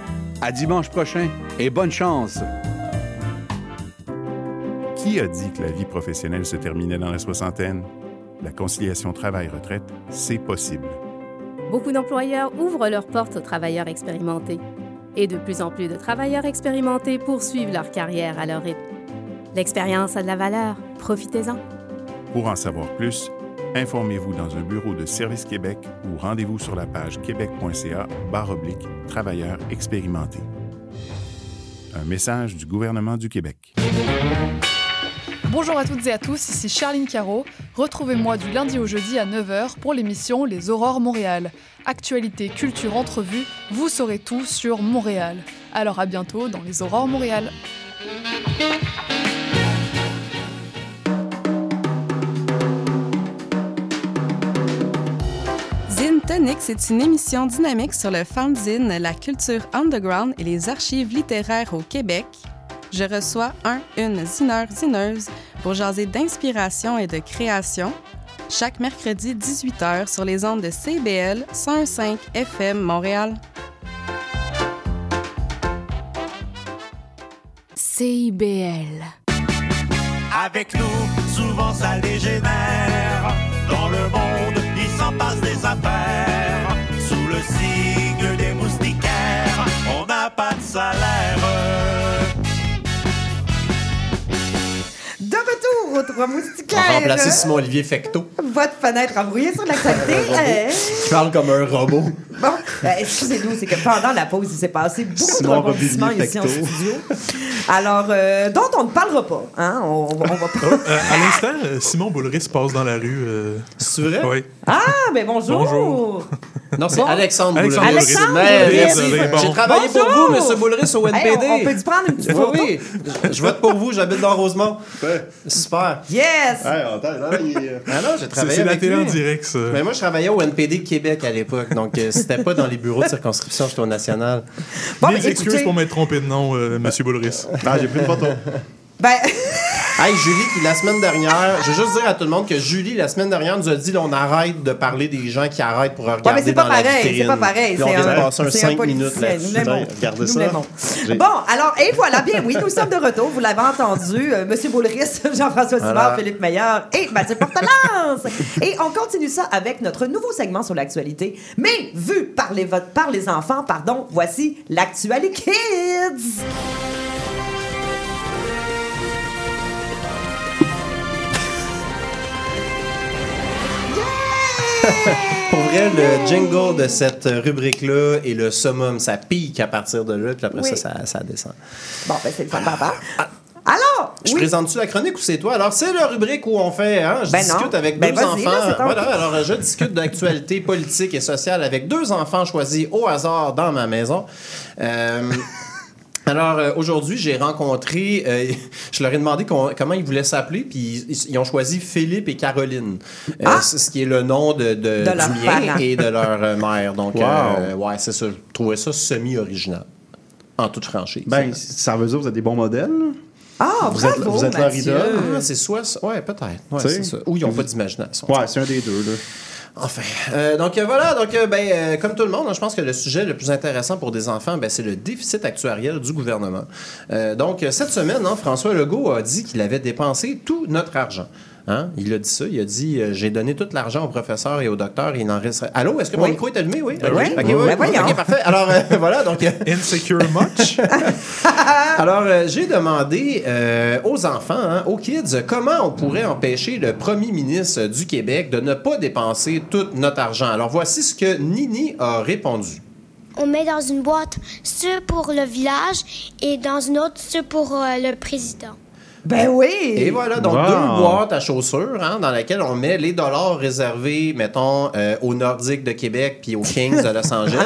À dimanche prochain et bonne chance! Qui a dit que la vie professionnelle se terminait dans la soixantaine? La conciliation travail-retraite, c'est possible. Beaucoup d'employeurs ouvrent leurs portes aux travailleurs expérimentés. Et de plus en plus de travailleurs expérimentés poursuivent leur carrière à leur rythme. L'expérience a de la valeur. Profitez-en. Pour en savoir plus, informez-vous dans un bureau de Service Québec ou rendez-vous sur la page québec.ca barre oblique travailleurs expérimentés. Un message du gouvernement du Québec. Bonjour à toutes et à tous, ici Charline Caro. Retrouvez-moi du lundi au jeudi à neuf heures pour l'émission Les Aurores Montréal. Actualité, culture, entrevue, vous saurez tout sur Montréal. Alors à bientôt dans Les Aurores Montréal. Zine Tonic, c'est une émission dynamique sur le fanzine, la culture underground et les archives littéraires au Québec. Je reçois un, une zineur, zineuse pour jaser d'inspiration et de création chaque mercredi dix-huit heures sur les ondes de C I B L cent un virgule cinq F M Montréal. C I B L. Avec nous, souvent ça les génère. Dans le monde, il s'en passe des affaires. Sous le signe des moustiquaires, on n'a pas de salaire. De retour aux Trois Moustiquaires. Pour remplacer Simon-Olivier Fecteau. Votre fenêtre embrouillée sur l'actualité. Je parle comme un robot. Bon, euh, excusez-nous, c'est que pendant la pause, il s'est passé beaucoup Simon de rebondissements ici en studio. Alors, euh, dont on ne parlera pas. Hein? On, on, on va pas... euh, euh, à l'instant, Simon Boulris passe dans la rue. Euh... C'est vrai? Oui. Ah, mais bonjour. Bonjour. Non, c'est bon. Alexandre Boulris. Alexandre Boulris. Bon. J'ai travaillé bonjour. Pour vous, M. Boulris, au N P D. Hey, on, on peut-tu prendre une petite photo? Oui, je vote pour vous, j'habite dans Rosemont. Super. Yes! Hey, attends, attends, il... Ah non, j'ai travaillé c'est, c'est avec la télé lui. En direct, ça. Mais moi, je travaillais au N P D de Québec à l'époque, donc euh, c'était pas dans les bureaux de circonscription, j'étais au national. Bon, des excuses écoutez... pour m'être trompé de nom, euh, M. Boulris. Ah, j'ai pris une photo. Ben... Hey, Julie, qui la semaine dernière... Je veux juste dire à tout le monde que Julie, la semaine dernière, nous a dit qu'on arrête de parler des gens qui arrêtent pour regarder ouais, mais c'est dans pas la pareil, vitrine. C'est pas pareil, puis c'est pas pareil. On vient de passer un cinq minutes là-dessus. Regardez ça. Bon, alors, et voilà. Bien oui, nous sommes de retour. Vous l'avez entendu. Euh, Monsieur Boulris, Jean-François Simard, voilà. Philippe Meilleur et Mathieu Portelance. Et on continue ça avec notre nouveau segment sur l'actualité. Mais vu par les, par les enfants, pardon, voici l'actualité Kids. Pour vrai, le jingle de cette rubrique-là est le summum. Ça pique à partir de là, puis après oui. ça, ça, ça descend. Bon, ben c'est le fun, papa. Alors, je oui. présente-tu la chronique ou c'est toi? Alors, c'est la rubrique où on fait, hein, je ben discute non. avec ben deux enfants. Là, voilà, alors, je discute d'actualité politique et sociale avec deux enfants choisis au hasard dans ma maison. Euh... Alors, euh, aujourd'hui, j'ai rencontré... Euh, je leur ai demandé comment ils voulaient s'appeler, puis ils, ils ont choisi Philippe et Caroline, euh, ah! ce qui est le nom de, de, de du mien parents. Et de leur euh, mère. Donc, wow. euh, ouais, c'est ça. Je trouvais ça semi-original, en toute franchise. Ben, ça veut dire que vous êtes des bons modèles. Ah, vous bravo, êtes, vous êtes leur idole. Ah, c'est soit... Ouais, peut-être. Ouais, c'est ça. Ou ils n'ont pas d'imagination. Ouais, c'est un des deux, là. Enfin, euh, donc euh, voilà, donc euh, ben euh, comme tout le monde, hein, je pense que le sujet le plus intéressant pour des enfants, ben, c'est le déficit actuariel du gouvernement. Euh, donc cette semaine, hein, François Legault a dit qu'il avait dépensé tout notre argent. Hein? Il a dit ça, il a dit euh, j'ai donné tout l'argent aux professeurs et aux docteurs et il n'en reste. Allô, est-ce que mon oui. micro est allumé? Oui. Okay. Oui. Okay, oui, oui, oui. oui. OK, parfait. Alors euh, voilà, donc euh... insecure much. Alors euh, j'ai demandé euh, aux enfants, hein, aux kids, comment on pourrait empêcher le premier ministre du Québec de ne pas dépenser tout notre argent. Alors voici ce que Nini a répondu. On met dans une boîte ceux pour le village et dans une autre ceux pour euh, le président. Ben oui! Et voilà, donc wow. deux boîtes à chaussures, hein, dans lesquelles on met les dollars réservés, mettons, euh, aux Nordiques de Québec puis aux Kings de Los Angeles.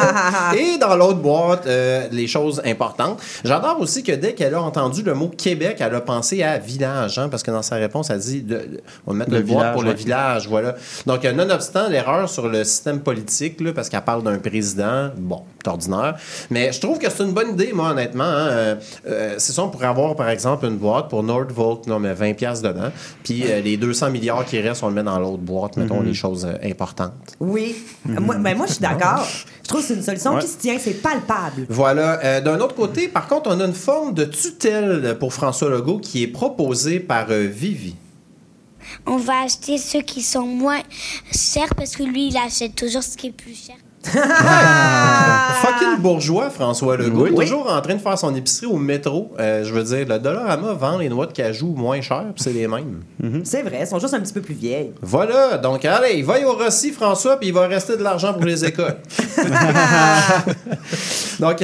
Et dans l'autre boîte, euh, les choses importantes. J'adore aussi que dès qu'elle a entendu le mot Québec, elle a pensé à village, hein, parce que dans sa réponse, elle dit de, de, on va mettre le, le boîte village, pour ouais. le village, voilà. Donc, euh, nonobstant l'erreur sur le système politique, là, parce qu'elle parle d'un président, bon, c'est ordinaire. Mais je trouve que c'est une bonne idée, moi, honnêtement. Hein, euh, euh, c'est ça, on pourrait avoir, par exemple, une boîte pour Nord Volt, non, mais vingt dollars dedans. Puis euh, les deux cents milliards qui restent, on le met dans l'autre boîte, mettons, mm-hmm. les choses euh, importantes. Oui. Mm-hmm. Moi, ben moi, je suis d'accord. Je trouve que c'est une solution ouais. qui se tient, c'est palpable. Voilà. Euh, d'un autre côté, par contre, on a une forme de tutelle pour François Legault qui est proposée par euh, Vivi. On va acheter ceux qui sont moins chers parce que lui, il achète toujours ce qui est plus cher. Ah! Fucking bourgeois, François Legault. Oui, oui. Toujours en train de faire son épicerie au métro. Euh, je veux dire, le Dollarama vend les noix de cajou moins chères, puis c'est les mêmes. Mm-hmm. C'est vrai, elles sont juste un petit peu plus vieilles. Voilà, donc allez, il va y au Rossi, François, puis il va rester de l'argent pour les écoles. Donc...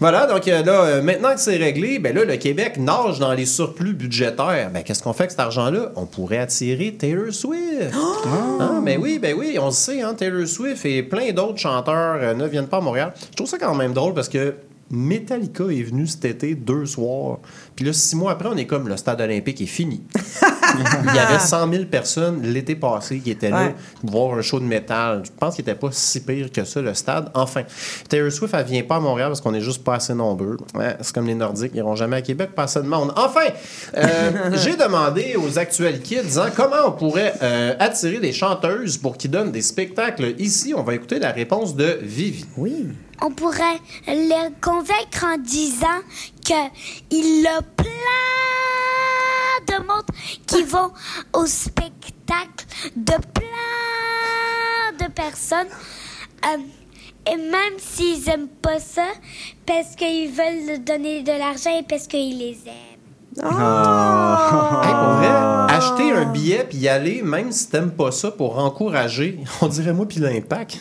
Voilà, donc là, euh, maintenant que c'est réglé, ben là, le Québec nage dans les surplus budgétaires. Ben, qu'est-ce qu'on fait avec cet argent-là? On pourrait attirer Taylor Swift. Oh! Ah, ben oui, ben oui, on le sait, hein, Taylor Swift et plein d'autres chanteurs euh, ne viennent pas à Montréal. Je trouve ça quand même drôle parce que Metallica est venu cet été deux soirs. Puis là, six mois après, on est comme le stade olympique est fini. Il y avait cent mille personnes l'été passé qui étaient là ouais. pour voir un show de métal. Je pense qu'il n'était pas si pire que ça, le stade. Enfin, Taylor Swift, elle vient pas à Montréal parce qu'on est juste pas assez nombreux. Ouais, c'est comme les Nordiques, ils n'iront jamais à Québec, pas assez de monde. Enfin, euh, j'ai demandé aux Actuels Kids disant comment on pourrait euh, attirer des chanteuses pour qu'ils donnent des spectacles ici. On va écouter la réponse de Vivi. Oui. On pourrait les convaincre en disant qu'il y a plein de monde qui vont au spectacle de plein de personnes. Euh, et même s'ils n'aiment pas ça, parce qu'ils veulent donner de l'argent et parce qu'ils les aiment. Oh! Oh! Hey, pour vrai, acheter un billet puis y aller, même si t'aimes pas ça, pour encourager, on dirait moi puis l'impact.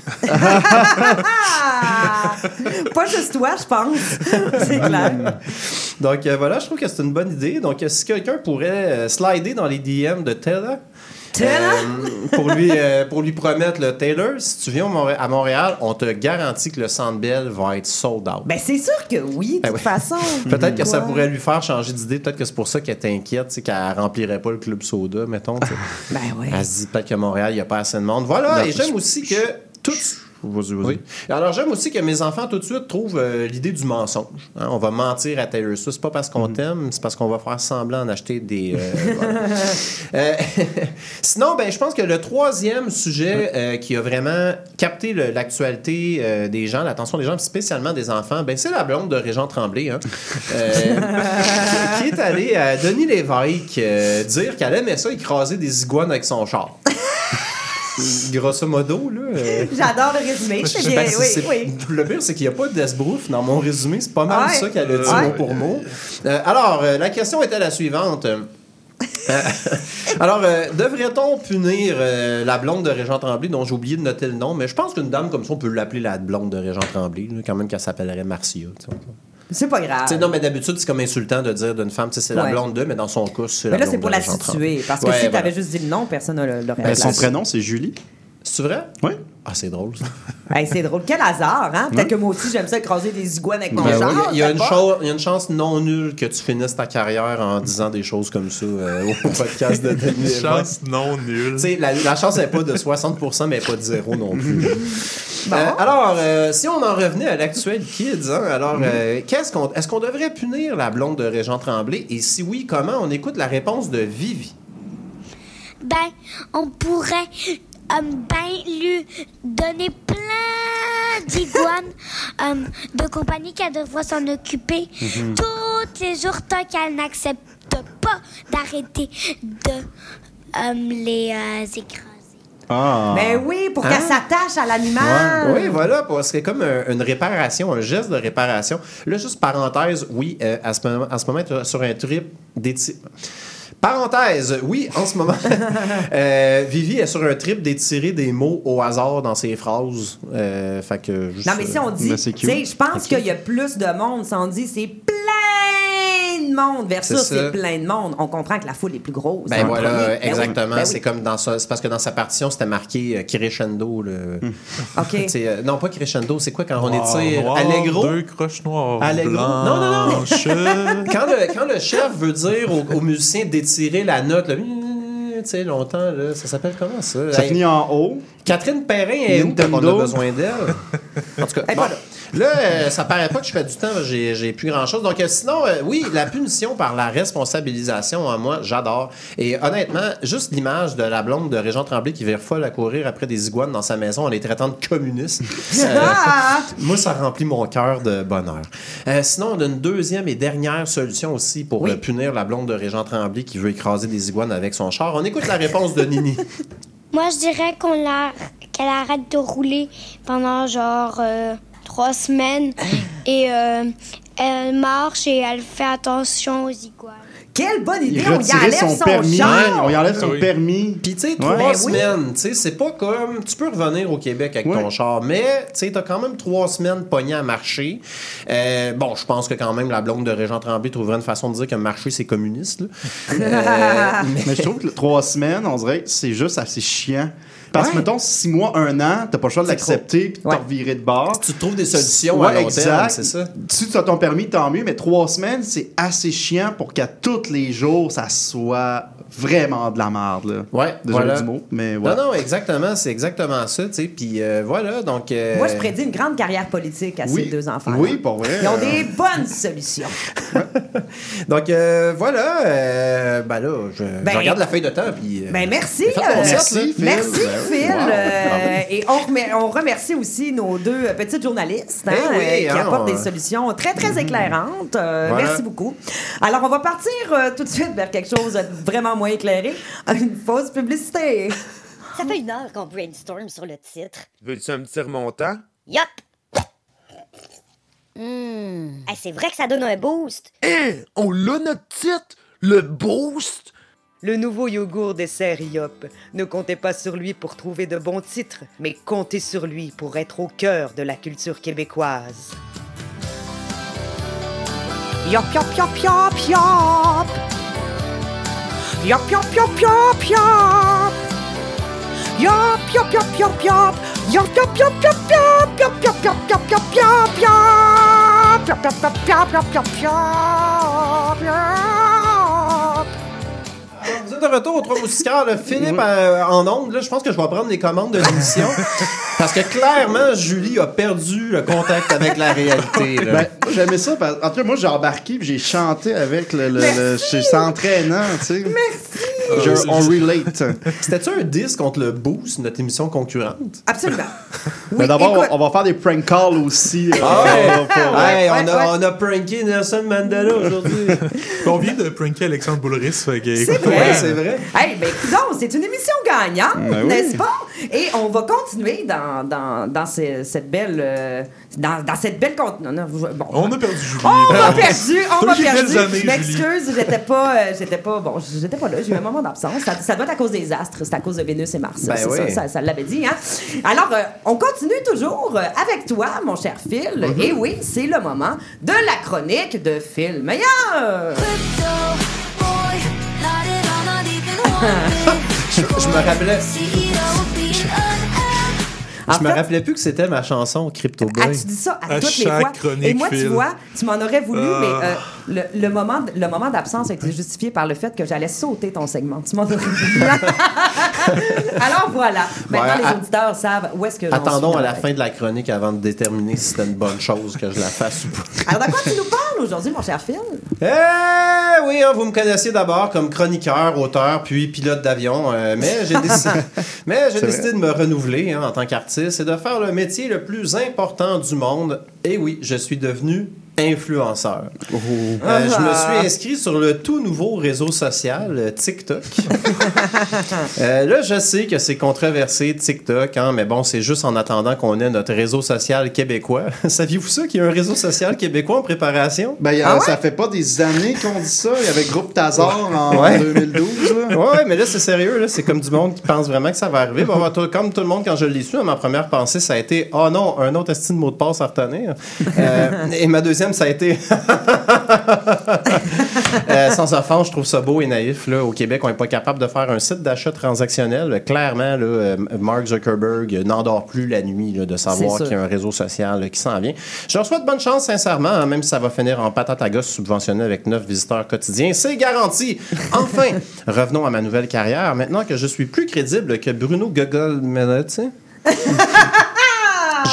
Pas juste toi, je pense. C'est clair. Donc euh, voilà, je trouve que c'est une bonne idée. Donc si quelqu'un pourrait euh, slider dans les D M de Taylor, Euh, pour, lui, euh, pour lui promettre, le Taylor, si tu viens à Montréal, on te garantit que le Centre Bell va être sold out. Ben c'est sûr que oui, de ben toute oui. façon. Peut-être que ouais. ça pourrait lui faire changer d'idée. Peut-être que c'est pour ça qu'elle t'inquiète, qu'elle remplirait pas le Club Soda, mettons. Ben oui. Elle se dit peut-être qu'à Montréal, il n'y a pas assez de monde. Voilà, non, et j'aime aussi que tout... Vas-y, vas-y. Oui. Alors, j'aime aussi que mes enfants, tout de suite, trouvent euh, l'idée du mensonge. Hein, on va mentir à Taylor Swift. C'est pas parce qu'on mm-hmm. t'aime, c'est parce qu'on va faire semblant d'acheter des... Euh, voilà. euh, Sinon, ben, je pense que le troisième sujet euh, qui a vraiment capté le, l'actualité euh, des gens, l'attention des gens, spécialement des enfants, ben, c'est la blonde de Jean Tremblay, hein, euh, qui, qui est allée à Denis Lévesque euh, dire qu'elle aimait ça écraser des iguanes avec son char. Grosso modo, là. Euh... J'adore le résumé. Je sais bien. Ben, c'est, oui, c'est... oui. Le pire, c'est qu'il n'y a pas d'esbrouf dans mon résumé. C'est pas mal ouais. ça qu'elle a dit ouais. mot pour mot. Euh, alors, euh, la question était la suivante. euh, alors, euh, devrait-on punir euh, la blonde de Régent Tremblay, dont j'ai oublié de noter le nom, mais je pense qu'une dame comme ça, on peut l'appeler la blonde de Régent Tremblay, quand même qu'elle s'appellerait Marcia, tu sais. C'est pas grave. T'sais, non, mais d'habitude, c'est comme insultant de dire d'une femme, c'est ouais. la blonde d'eux, mais dans son cas, c'est mais la blonde. Mais là, c'est pour la situer. Parce que ouais, si voilà. t'avais juste dit le nom, personne n'aurait ben, réglé. Son prénom, c'est Julie. C'est vrai? Oui. Ah, c'est drôle, ça. Hey, c'est drôle. Quel hasard, hein? Peut-être que moi aussi, j'aime ça écraser des iguanes avec mon ben genre. Il oui, y, y, cho- y a une chance non nulle que tu finisses ta carrière en disant des choses comme ça euh, au podcast de Denis. Une chance non nulle. La, la chance n'est pas de soixante pour cent, mais pas de zéro non plus. Bon. Euh, alors, euh, si on en revenait à l'actuel Kids, hein, alors, mm. euh, qu'est-ce qu'on, est-ce qu'on devrait punir la blonde de Régent Tremblay? Et si oui, comment? On écoute la réponse de Vivi. Ben, on pourrait... Um, ben, lui donner plein d'iguanes um, de compagnie qu'elle devra s'en occuper mm-hmm. tous les jours tant qu'elle n'accepte pas d'arrêter de um, les euh, écraser. Ah. Mais oui, pour qu'elle hein? s'attache à l'animal. Ouais. Oui, voilà, c'est comme un, une réparation, un geste de réparation. Là, juste parenthèse, oui, euh, à, ce moment, à ce moment, sur un trip d'éthique. Parenthèse, oui, en ce moment, euh, Vivi est sur un trip d'étirer des mots au hasard dans ses phrases. Euh, fait que juste, non, mais si on dit, tu sais, je pense okay. qu'il y a plus de monde, si on dit, c'est plein de monde versus c'est, c'est plein de monde. On comprend que la foule est plus grosse. Ben voilà, premier. exactement. Ben oui. C'est comme dans ça. C'est parce que dans sa partition, c'était marqué euh, crescendo. Le... OK. Euh, non, pas crescendo. C'est quoi quand on noir, est noir, Allegro? Deux croches noires. Allegro. Blanche. Non, non, non. Quand, le, quand le chef veut dire aux, aux musiciens d'étirer la note, le... tu sais, longtemps, là, ça s'appelle comment, ça? Ça hey, finit en haut. Catherine Perrin est où quand on a besoin d'elle? En tout cas, hey, bon, là, euh, ça paraît pas que je fais du temps, j'ai, j'ai plus grand-chose. Donc, euh, sinon, euh, oui, la punition par la responsabilisation, hein, moi, j'adore. Et honnêtement, juste l'image de la blonde de Jean Tremblay qui vire folle à courir après des iguanes dans sa maison en les traitant de communistes. euh, moi, ça remplit mon cœur de bonheur. Euh, sinon, on a une deuxième et dernière solution aussi pour oui. euh, punir la blonde de Jean Tremblay qui veut écraser des iguanes avec son char. On écoute la réponse de Nini. Moi, je dirais qu'on la... qu'elle arrête de rouler pendant genre euh, trois semaines et euh, elle marche et elle fait attention aux iguanes. Quelle bonne idée! On y enlève son, son permis. Genre. On y enlève son oui. permis. Puis, tu sais, ouais. trois ben semaines, oui. tu sais, c'est pas comme... Tu peux revenir au Québec avec oui. ton char, mais, tu sais, t'as quand même trois semaines pognées à marcher. Euh, bon, je pense que quand même, la blonde de Régent Tremblay trouverait une façon de dire que marcher, c'est communiste, là. euh, mais... mais je trouve que trois semaines, on dirait, c'est juste assez chiant. Parce que, ouais. mettons, six mois, un an, t'as pas le choix de c'est l'accepter puis de ouais. t'en revirer de bord. Si tu trouves des solutions ouais, à long exact. terme, c'est ça. Si tu as ton permis, tant mieux, mais trois semaines, c'est assez chiant pour qu'à tous les jours, ça soit vraiment de la merde, là. Ouais, désolé voilà. du mot, mais voilà. Ouais. Non, non, exactement, c'est exactement ça, tu sais, puis euh, voilà, donc... Euh... Moi, je prédis une grande carrière politique à oui. ces deux enfants. Oui, pour vrai. Ils ont des bonnes solutions. Donc, euh, voilà, euh, ben là, je, ben, je regarde la feuille de temps, puis... Euh, ben, merci, euh, merci, merci, Phil, wow. euh, et on, remer- on remercie aussi nos deux petites journalistes hein, eh oui, euh, qui hein, apportent des solutions très, très éclairantes. Euh, voilà. Merci beaucoup. Alors, on va partir euh, tout de suite vers quelque chose de vraiment moins éclairé, une fausse publicité. Ça fait une heure qu'on brainstorm sur le titre. Veux-tu un petit remontant? Yup! Mmh. Hey, c'est vrai que ça donne un boost. Hey, on l'a notre titre, le boost! Le nouveau yogourt dessert Yop. Ne comptez pas sur lui pour trouver de bons titres, mais comptez sur lui pour être au cœur de la culture québécoise. Yop, yop, yop, yop, yop. Yop, yop, yop, yop, yop. Yop, yop, yop, yop, yop. Yop, yop, yop, yop, yop, yop, yop, yop, yop, yop, yop, yop, yop, yop, yop, yop. Vous êtes de retour aux Trois Moustiquaires, là, Philippe euh, en ondes. Là, je pense que je vais prendre les commandes de l'émission. Parce que clairement, Julie a perdu le contact avec la réalité. Là. Ben, j'aimais ça. Parce... En tout cas, moi, j'ai embarqué et j'ai chanté avec le. le, le... C'est entraînant, tu sais. Merci! Je, on relate. C'était-tu un disque contre le Boost, notre émission concurrente? Absolument. Oui, mais d'abord, écoute... on va faire des prank calls aussi. Euh, ah ouais. on, hey, on, a, on a pranké Nelson Mandela aujourd'hui. On vient de pranker Alexandre Boulris. C'est vrai. Ouais, c'est vrai. Hey, ben, coudonc, c'est une émission gagnante, ben oui. n'est-ce pas? Et on va continuer dans, dans, dans ce, cette belle... Euh, dans, dans cette belle... Con... Non, non, bon, on a perdu Julie. On a perdu, on a perdu. Je m'excuse, j'étais pas, euh, j'étais pas... Bon, j'étais pas là, j'ai eu un moment d'absence. Ça, ça doit être à cause des astres, c'est à cause de Vénus et Mars. Ben c'est oui. ça, ça, ça l'avait dit. Hein? Alors, euh, on continue toujours avec toi, mon cher Phil. Mm-hmm. Et oui, c'est le moment de la chronique de Phil Meilleur. je, je me rappelais... Je en me fait, rappelais plus que c'était ma chanson Crypto Boy. Ah, tu dis ça à, à toutes les fois. Et moi, Phil. tu vois, tu m'en aurais voulu, ah. mais euh, le, le, moment, le moment d'absence a été justifié par le fait que j'allais sauter ton segment. Tu m'en aurais voulu. Alors voilà. Maintenant, ouais, les à... auditeurs savent où est-ce que j'en Attendons suis à la fin de la chronique avant de déterminer si c'était une bonne chose que je la fasse ou pas. Alors, de quoi tu nous parles aujourd'hui, mon cher Phil? Eh oui, hein, vous me connaissiez d'abord comme chroniqueur, auteur, puis pilote d'avion. Euh, mais j'ai décidé, mais j'ai décidé de me renouveler hein, en tant qu'artiste. C'est de faire le métier le plus important du monde. Et oui, je suis devenu influenceur. Oh. Euh, je me suis inscrit sur le tout nouveau réseau social TikTok. euh, là, je sais que c'est controversé TikTok, hein, mais bon, c'est juste en attendant qu'on ait notre réseau social québécois. Saviez-vous ça qu'il y a un réseau social québécois en préparation? Ben, a, ah ouais? Ça fait pas des années qu'on dit ça. Il y avait Groupe Tazar en ouais. deux mille douze. Là. Ouais, mais là, c'est sérieux. Là. C'est comme du monde qui pense vraiment que ça va arriver. Bon, comme tout le monde, quand je l'ai su, ma première pensée, ça a été « Ah oh non, un autre esti de mot de passe à retenir. Euh, » Et ma deuxième ça a été euh, sans offense, je trouve ça beau et naïf. Là, au Québec, on n'est pas capable de faire un site d'achat transactionnel. Clairement, là, Mark Zuckerberg n'endort plus la nuit là, de savoir qu'il y a un réseau social là, qui s'en vient. Je leur souhaite bonne chance, sincèrement, hein, même si ça va finir en patate à gosse subventionnée avec neuf visiteurs quotidiens. C'est garanti! Enfin, revenons à ma nouvelle carrière. Maintenant que je suis plus crédible que Bruno Gogol, mais là, tu sais...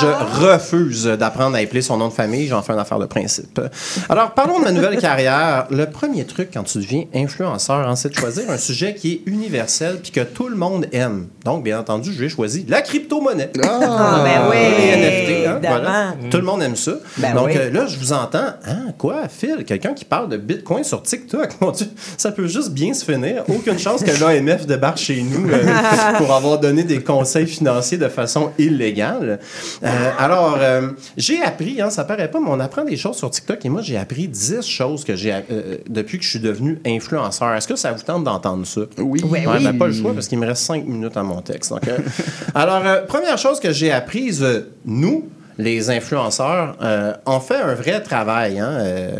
Je refuse d'apprendre à épeler son nom de famille. J'en fais une affaire de principe. Alors, parlons de ma nouvelle carrière. Le premier truc quand tu deviens influenceur, hein, c'est de choisir un sujet qui est universel puis que tout le monde aime. Donc, bien entendu, j'ai choisi la crypto-monnaie. Ah, ah ben oui! Les N F T, hein, voilà. Tout le monde aime ça. Ben Donc, oui. euh, là, je vous entends. Hein, quoi, Phil? Quelqu'un qui parle de Bitcoin sur TikTok? Mon Dieu, ça peut juste bien se finir. Aucune chance que l'A M F débarque chez nous euh, pour avoir donné des conseils financiers de façon illégale. Euh, alors, euh, j'ai appris, hein, ça paraît pas, mais on apprend des choses sur TikTok et moi, j'ai appris dix choses que j'ai euh, depuis que je suis devenu influenceur. Est-ce que ça vous tente d'entendre ça? Oui. Oui, ouais, oui. Ben, pas le choix parce qu'il me reste cinq minutes à mon texte. Donc, euh, alors, euh, première chose que j'ai apprise, euh, nous, les influenceurs, euh, ont fait un vrai travail, hein, euh,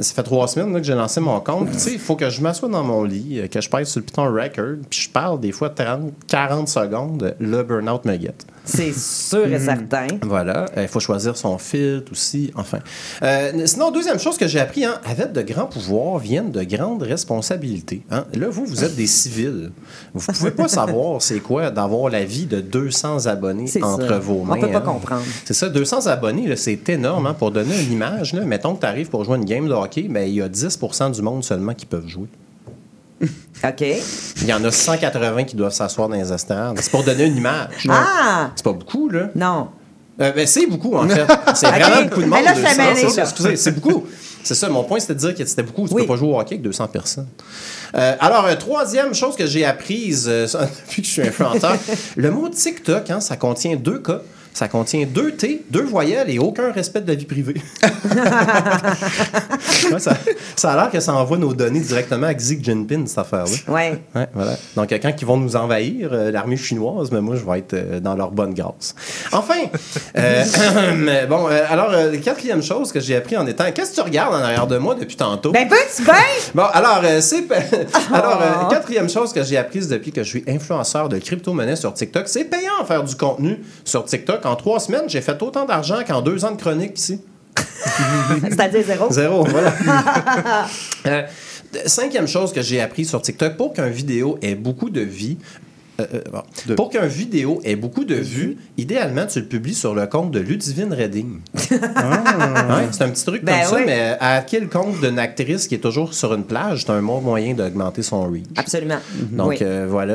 ça fait trois semaines là, que j'ai lancé mon compte. Tu sais, il faut que je m'assoie dans mon lit, que je pèse sur le piton record, puis je parle des fois trente, quarante secondes, le burn-out me guette. C'est sûr et certain. Voilà. Il euh, faut choisir son filtre aussi, enfin. Euh, sinon, deuxième chose que j'ai appris, hein, avec de grands pouvoirs viennent de grandes responsabilités. Hein. Là, vous, vous êtes des civils. Vous ne pouvez pas savoir c'est quoi d'avoir la vie de deux cents abonnés c'est entre ça. Vos mains. On ne peut pas hein. comprendre. C'est ça, deux cents abonnés, là, c'est énorme. Hein. Pour donner une image, là, mettons que tu arrives pour jouer une game de hockey, mais il y a dix pour cent du monde seulement qui peuvent jouer. OK. Il y en a cent quatre-vingts qui doivent s'asseoir dans les estrades. C'est pour donner une image. Ah! C'est pas beaucoup, là. Non. Euh, ben, c'est beaucoup, en fait. C'est okay. vraiment beaucoup de monde. Mais là, ça mêlé, là. Excusez, c'est beaucoup. C'est ça, mon point, c'était de dire que c'était beaucoup. Tu oui. peux pas jouer au hockey avec deux cents personnes. Euh, alors, euh, troisième chose que j'ai apprise euh, depuis que je suis influenceur, le mot TikTok, hein, ça contient deux cas. Ça contient deux T, deux voyelles et aucun respect de la vie privée. ouais, ça, ça a l'air que ça envoie nos données directement à Xi Jinping, cette affaire-là. Oui. Ouais, voilà. Donc, quand ils vont nous envahir, euh, l'armée chinoise, mais moi, je vais être euh, dans leur bonne grâce. Enfin, euh, euh, bon, euh, alors, euh, quatrième chose que j'ai appris en étant... Qu'est-ce que tu regardes en arrière de moi depuis tantôt? Ben, peux-tu bien? Bon, alors, euh, c'est... alors, euh, quatrième chose que j'ai apprise depuis que je suis influenceur de crypto-monnaie sur TikTok, c'est payant à faire du contenu sur TikTok. En trois semaines, j'ai fait autant d'argent qu'en deux ans de chronique ici. C'est-à-dire zéro? Zéro, voilà. euh, cinquième chose que j'ai appris sur TikTok, pour qu'un vidéo ait beaucoup de vie... Euh, euh, bon. de... Pour qu'un vidéo ait beaucoup de vues, idéalement, tu le publies sur le compte de Ludivine Redding. ah. ouais, c'est un petit truc ben comme oui. ça, mais à quel compte d'une actrice qui est toujours sur une plage, c'est un bon moyen d'augmenter son reach. Absolument. Mm-hmm. Donc, oui. euh, voilà.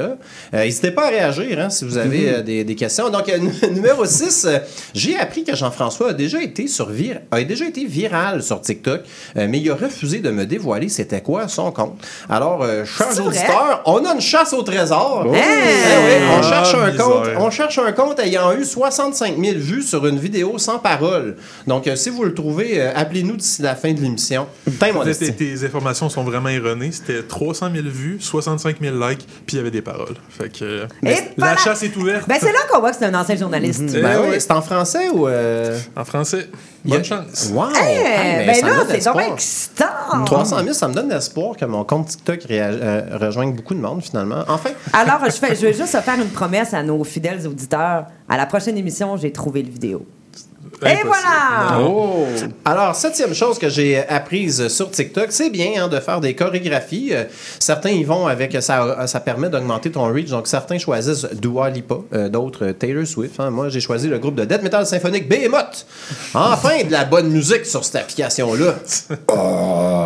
Euh, n'hésitez pas à réagir hein, si vous avez mm-hmm. euh, des, des questions. Donc, euh, n- numéro six, euh, j'ai appris que Jean-François a déjà été, sur vir... a déjà été viral sur TikTok, euh, mais il a refusé de me dévoiler c'était quoi son compte. Alors, euh, chers auditeurs, on a une chasse au trésor. Oh. Hey! Ouais, ouais. On, cherche ah, un compte, on cherche un compte ayant eu soixante-cinq mille vues sur une vidéo sans parole. Donc, euh, si vous le trouvez, euh, appelez-nous d'ici la fin de l'émission. Tes, tes informations sont vraiment erronées. C'était trois cent mille vues, soixante-cinq mille likes, puis il y avait des paroles. Fait que euh, la chasse est ouverte. Ben, c'est là qu'on voit que c'est un ancien journaliste. Mm-hmm. Ben, oui. Oui. C'est en français ou... Euh... En français. Bonne a... chance. Wow! Hey, hey, ben, ben là, c'est vraiment excitant! trois cent mille, ça me donne l'espoir que mon compte TikTok réa- euh, rejoigne beaucoup de monde, finalement. Enfin... Alors, je fais... Je vais juste faire une promesse à nos fidèles auditeurs. À la prochaine émission, j'ai trouvé le vidéo. Impossible. Et voilà! Oh. Alors, septième chose que j'ai apprise sur TikTok, c'est bien hein, de faire des chorégraphies. Euh, certains y vont avec... Ça, ça permet d'augmenter ton reach. Donc, certains choisissent Dua Lipa, euh, d'autres Taylor Swift. Hein. Moi, j'ai choisi le groupe de death metal symphonique Behemoth. Enfin, de la bonne musique sur cette application-là. oh.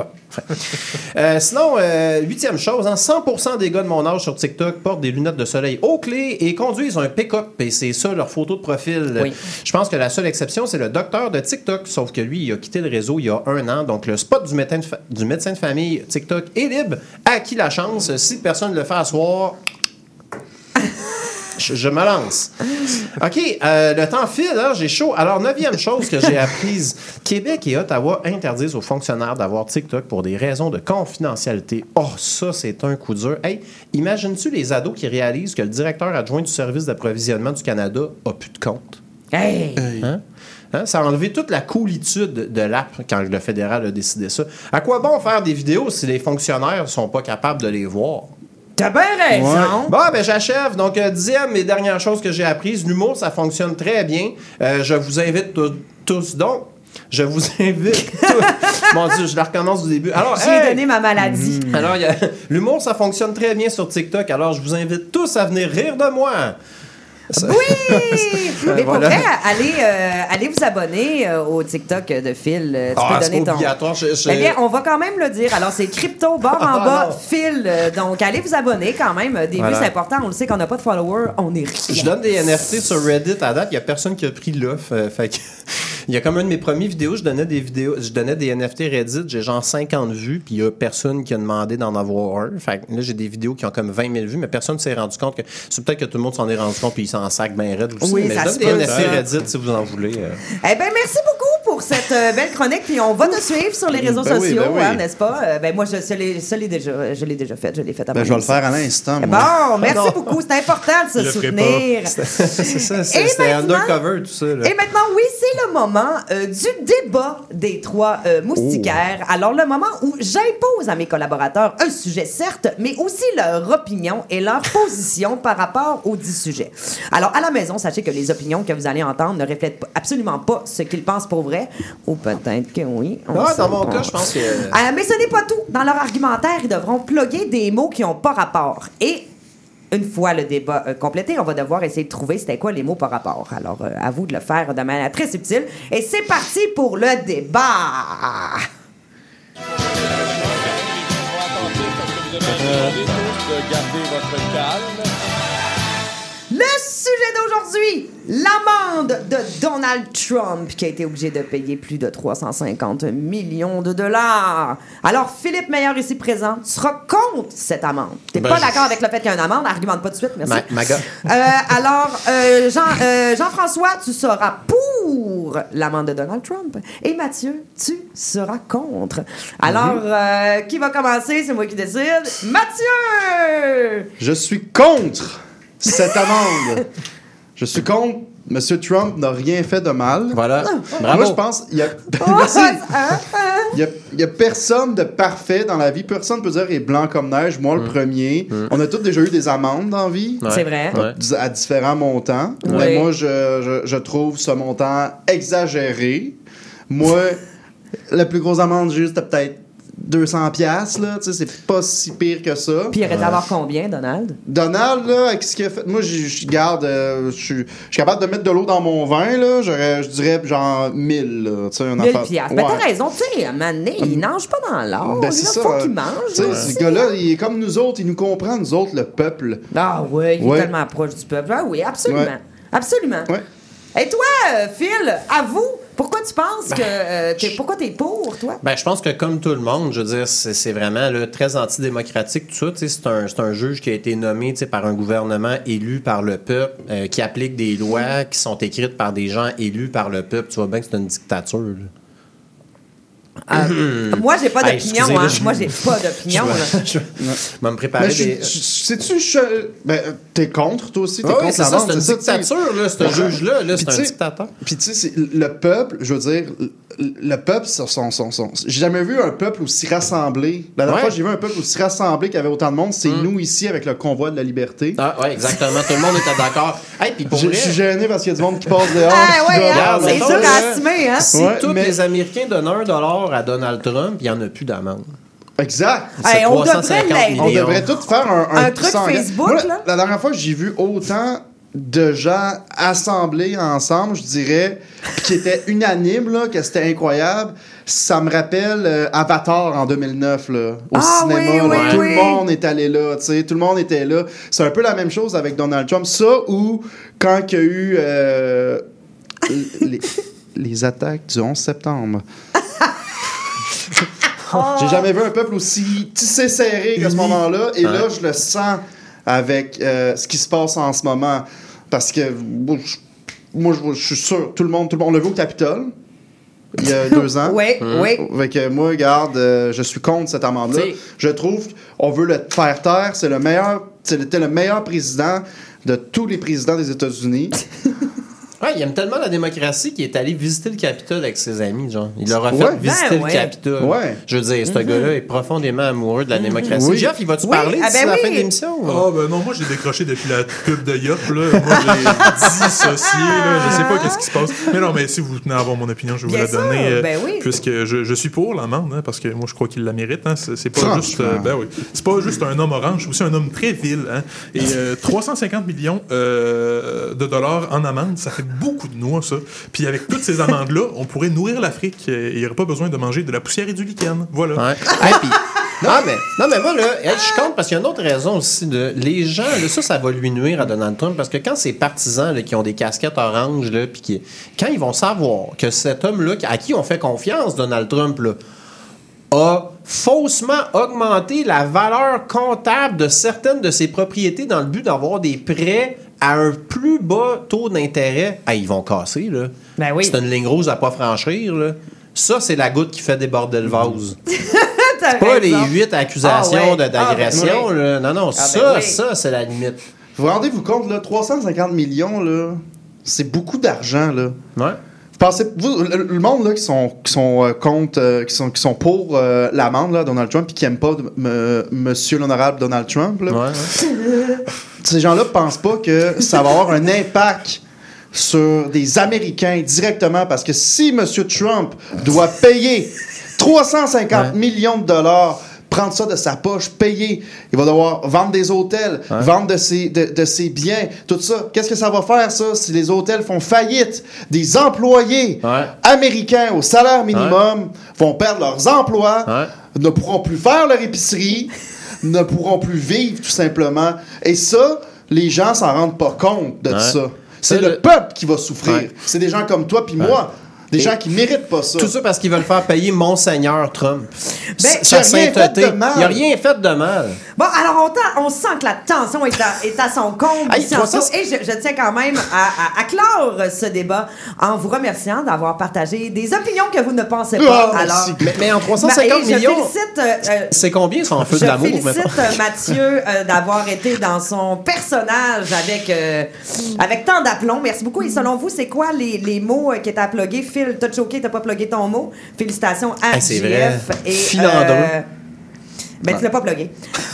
Euh, sinon, euh, huitième chose, hein, cent pour cent des gars de mon âge sur TikTok portent des lunettes de soleil aux clés et conduisent un pick-up. Et c'est ça leur photo de profil. Oui. Je pense que la seule exception, c'est le docteur de TikTok. Sauf que lui, il a quitté le réseau il y a un an. Donc, le spot du médecin de, fa- du médecin de famille TikTok est libre. À qui la chance? Si personne ne le fait asseoir... Je, je me lance. OK, euh, le temps file, hein, j'ai chaud. Alors, neuvième chose que j'ai apprise, Québec et Ottawa interdisent aux fonctionnaires d'avoir TikTok pour des raisons de confidentialité. Oh, ça, c'est un coup dur. Hey, imagines-tu les ados qui réalisent que le directeur adjoint du service d'approvisionnement du Canada a plus de compte? Hey! Hein? Hein? Ça a enlevé toute la coolitude de l'app quand le fédéral a décidé ça. À quoi bon faire des vidéos si les fonctionnaires sont pas capables de les voir? T'as bien raison! Ouais. Bon, ben j'achève. Donc, euh, dixième et dernière chose que j'ai apprises, l'humour, ça fonctionne très bien. Euh, je vous invite t- tous donc. Je vous invite tous. Mon Dieu, je la recommence du début. Alors, j'ai hey! donné ma maladie. Mmh. Alors, y a... l'humour, ça fonctionne très bien sur TikTok. Alors, je vous invite tous à venir rire de moi. Ça... Oui! Mais voilà. Pour vrai, allez, euh, allez vous abonner euh, au TikTok de Phil. Euh, tu ah, peux donner ton. Je, je... Eh bien, on va quand même le dire. Alors, c'est crypto, barre ah, en bas, non. Phil. Euh, donc, allez vous abonner quand même. Des voilà. vues, c'est important. On le sait qu'on n'a pas de followers. On est riche. Je donne des N F T sur Reddit à date. Il n'y a personne qui a pris l'offre. Euh, fait que. Il y a comme une de mes premières vidéos, je donnais des vidéos, je donnais des N F T Reddit, j'ai genre cinquante vues, puis il y a personne qui a demandé d'en avoir un. Fait que là, j'ai des vidéos qui ont comme vingt mille vues, mais personne ne s'est rendu compte que. C'est peut-être que tout le monde s'en est rendu compte, puis ils s'en sacent bien raide aussi. Oui, mais je donne des N F T Reddit si vous en voulez. Euh. Eh bien, merci beaucoup pour cette euh, belle chronique, puis on va te suivre sur les réseaux ben sociaux, oui, ben oui. Hein, n'est-ce pas? Euh, ben moi, je, je, l'ai, je, l'ai déjà, je l'ai déjà fait, je l'ai fait à ben, je vais le faire à l'instant. Moi. Bon, merci non. beaucoup, c'est important de se je soutenir. C'est, c'est ça, c'est, c'était undercover, tout ça. Là. Et maintenant, oui, c'est le moment. Euh, du débat des trois euh, moustiquaires. Oh. Alors, le moment où j'impose à mes collaborateurs un sujet, certes, mais aussi leur opinion et leur position par rapport au dit sujet. Alors, à la maison, sachez que les opinions que vous allez entendre ne reflètent pas, absolument pas ce qu'ils pensent pour vrai. Ou peut-être que oui. Non, dans mon cas, je pense que... Euh, mais ce n'est pas tout. Dans leur argumentaire, ils devront plugger des mots qui n'ont pas rapport. Et... une fois le débat euh, complété, on va devoir essayer de trouver c'était quoi les mots par rapport. Alors, euh, à vous de le faire de manière très subtile. Et c'est parti pour le débat! Le sujet d'aujourd'hui, l'amende de Donald Trump qui a été obligé de payer plus de trois cent cinquante millions de dollars. Alors, Philippe Meilleur ici présent, tu seras contre cette amende. T'es ben pas je... d'accord avec le fait qu'il y a une amende, argumente pas tout de suite, merci. Ma, ma euh, alors, euh, Jean, euh, Jean-François, tu seras pour l'amende de Donald Trump. Et Mathieu, tu seras contre. Alors, mm-hmm. euh, qui va commencer? C'est moi qui décide. Mathieu! Je suis contre cette amende. Je suis contre. M. Trump n'a rien fait de mal. Voilà. Bravo. Moi, je pense... Il y a... Merci. Il n'y a, a personne de parfait dans la vie. Personne ne peut dire « est blanc comme neige », moi mm. le premier. Mm. On a tous déjà eu des amendes dans la vie. Ouais. C'est vrai. Ouais. À différents montants. Ouais. Mais moi, je, je, je trouve ce montant exagéré. Moi, la plus grosse amende, juste, c'était peut-être deux cents piastres, là, tu sais, c'est pas si pire que ça. Puis il aurait d'avoir combien, Donald? Donald, là, avec ce qu'il a fait... Moi, je garde... Euh, je suis capable de mettre de l'eau dans mon vin, là. Je dirais, genre, mille, là, tu sais, un enfant... mille piastres. Ben, t'as raison, tu sais, à un moment donné, il nage pas dans l'or. Ben, c'est là, ça. Faut qu'il mange, là, ce gars-là, il est comme nous autres, il nous comprend, nous autres, le peuple. Ah oui, il ouais. est tellement proche du peuple. Ah oui, absolument. Ouais. Absolument. Ouais. Et toi, euh, Phil, à vous... Pourquoi tu penses que... Euh, t'es, pourquoi t'es pour, toi? Ben, je pense que comme tout le monde, je veux dire, c'est, c'est vraiment là, très antidémocratique, tout ça. Tu sais, c'est, un, c'est un juge qui a été nommé tu sais, par un gouvernement élu par le peuple, euh, qui applique des lois qui sont écrites par des gens élus par le peuple. Tu vois bien que c'est une dictature, là. Euh, moi, j'ai pas d'opinion. Hey, hein. je... Moi, j'ai pas d'opinion. Je vais me préparer. Mais des... je, je, sais-tu, je... Ben, t'es contre, toi aussi. T'es oh, contre oui, c'est ça, c'est une dictature, là, ce juge-là. Là, c'est un dictateur. Puis, tu sais, le peuple, je veux dire, le peuple, c'est son, son, son. J'ai jamais vu un peuple aussi rassemblé. La dernière ouais. fois, j'ai vu un peuple aussi rassemblé qu'il y avait autant de monde. C'est mm. nous ici avec le convoi de la liberté. Ah, ouais, exactement. Tout le monde était d'accord. Hey, puis pour je suis gêné parce qu'il y a du monde qui passe dehors. Ah, ouais, c'est sûr à assumer, hein. Si tous les Américains donnent un dollar à Donald Trump, il n'y en a plus d'amende. Exact. Hey, on, devrait on devrait tout faire un, un, un truc Facebook. Moi, là. La dernière fois que j'ai vu autant de gens assemblés ensemble, je dirais, qui étaient unanimes, là, que c'était incroyable, ça me rappelle euh, Avatar en deux mille neuf, là, au ah, cinéma. Oui, là, oui, tout oui. le monde est allé là, tu sais, tout le monde était là. C'est un peu la même chose avec Donald Trump. Ça ou quand il y a eu euh, les, les attaques du onze septembre. J'ai jamais vu un peuple aussi tissé serré qu'à ce moment-là. Et là, je le sens avec euh, ce qui se passe en ce moment. Parce que moi, je suis sûr, tout le monde, tout le monde l'a vu au Capitole. Il y a deux ans. Oui, mmh. oui. Fait que moi, regarde, euh, je suis contre cette amende-là. Si. Je trouve qu'on veut le faire taire. C'est le meilleur, c'était le meilleur président de tous les présidents des États-Unis. Ouais, il aime tellement la démocratie qu'il est allé visiter le Capitole avec ses amis, genre. Il leur a fait ouais. visiter ben, le ouais. Capitole. Ouais. Je veux dire, mm-hmm. ce gars-là est profondément amoureux de la démocratie. Oui. Geoff, il va-tu oui. parler ah, ben d'ici oui. la fin de l'émission? Ah, oh, ben non, moi j'ai décroché depuis la pub de Yop, là. Moi j'ai dissocié, là. Je sais pas qu'est-ce qui se passe. Mais non, mais si vous tenez à avoir mon opinion, je vais vous la donner. Euh, ben oui. Puisque je, je suis pour l'amende, hein, parce que moi je crois qu'il la mérite. Hein. C'est, c'est pas juste. Euh, ben oui. C'est pas juste un homme orange, c'est aussi un homme très vil. Hein. Et euh, trois cent cinquante millions euh, de dollars en amende, ça fait beaucoup de noix, ça. Puis avec toutes ces amendes-là, on pourrait nourrir l'Afrique. Il n'y aurait pas besoin de manger de la poussière et du lichen. Voilà. Ouais. Hey, pis, non, mais, non, mais moi, là, je suis contre parce qu'il y a une autre raison aussi. De, les gens, là, ça, ça va lui nuire à Donald Trump parce que quand ces partisans là, qui ont des casquettes oranges, là, pis qui, quand ils vont savoir que cet homme-là, à qui on fait confiance, Donald Trump, là, a faussement augmenté la valeur comptable de certaines de ses propriétés dans le but d'avoir des prêts à un plus bas taux d'intérêt, ah, ils vont casser, là. Ben oui. C'est une ligne rouge à pas franchir, là. Ça, c'est la goutte qui fait déborder le vase. C'est pas raison. Les huit accusations ah, ouais. de, d'agression, ah, ben, là. Non, non, ah, ça, ben, oui. ça, c'est la limite. Vous vous rendez-vous compte, là, trois cent cinquante millions, là, c'est beaucoup d'argent, là. Ouais. Vous pensez, vous, le monde, là, qui sont, qui sont euh, contre, euh, qui sont, qui sont pour euh, l'amende, là, Donald Trump, puis qui aiment pas m- monsieur l'honorable Donald Trump, là. Ouais, ouais. Ces gens-là pensent pas que ça va avoir un impact sur des Américains directement, parce que si M. Trump doit payer trois cent cinquante ouais. millions de dollars, prendre ça de sa poche, payer, il va devoir vendre des hôtels, ouais. vendre de ses, de, de ses biens, tout ça. Qu'est-ce que ça va faire, ça, si les hôtels font faillite? Des employés ouais. américains au salaire minimum ouais. vont perdre leurs emplois, ouais. ne pourront plus faire leur épicerie, ne pourront plus vivre, tout simplement. Et ça, les gens s'en rendent pas compte de ouais. ça. C'est, c'est le... le peuple qui va souffrir. Ouais. C'est des gens comme toi puis ouais. moi. Des Et gens qui méritent pas ça. Tout ça parce qu'ils veulent faire payer Monseigneur Trump. Ben, ça il n'y a rien fait de mal. Bon, alors on, on sent que la tension est à, est à son comble. Hey, trois cents... Et je, je tiens quand même à, à, à clore ce débat en vous remerciant d'avoir partagé des opinions que vous ne pensez pas. Oh, alors, mais, mais en trois cent cinquante ben, millions, félicite, euh, c'est combien son feu de l'amour? Je félicite Mathieu euh, d'avoir été dans son personnage avec, euh, avec tant d'aplomb. Merci beaucoup. Et selon vous, c'est quoi les, les mots qui étaient à plugger? T'as choqué, t'as pas plugué ton mot. Félicitations à J F hey, et Filandreux. Euh, ben, tu l'as pas plugué.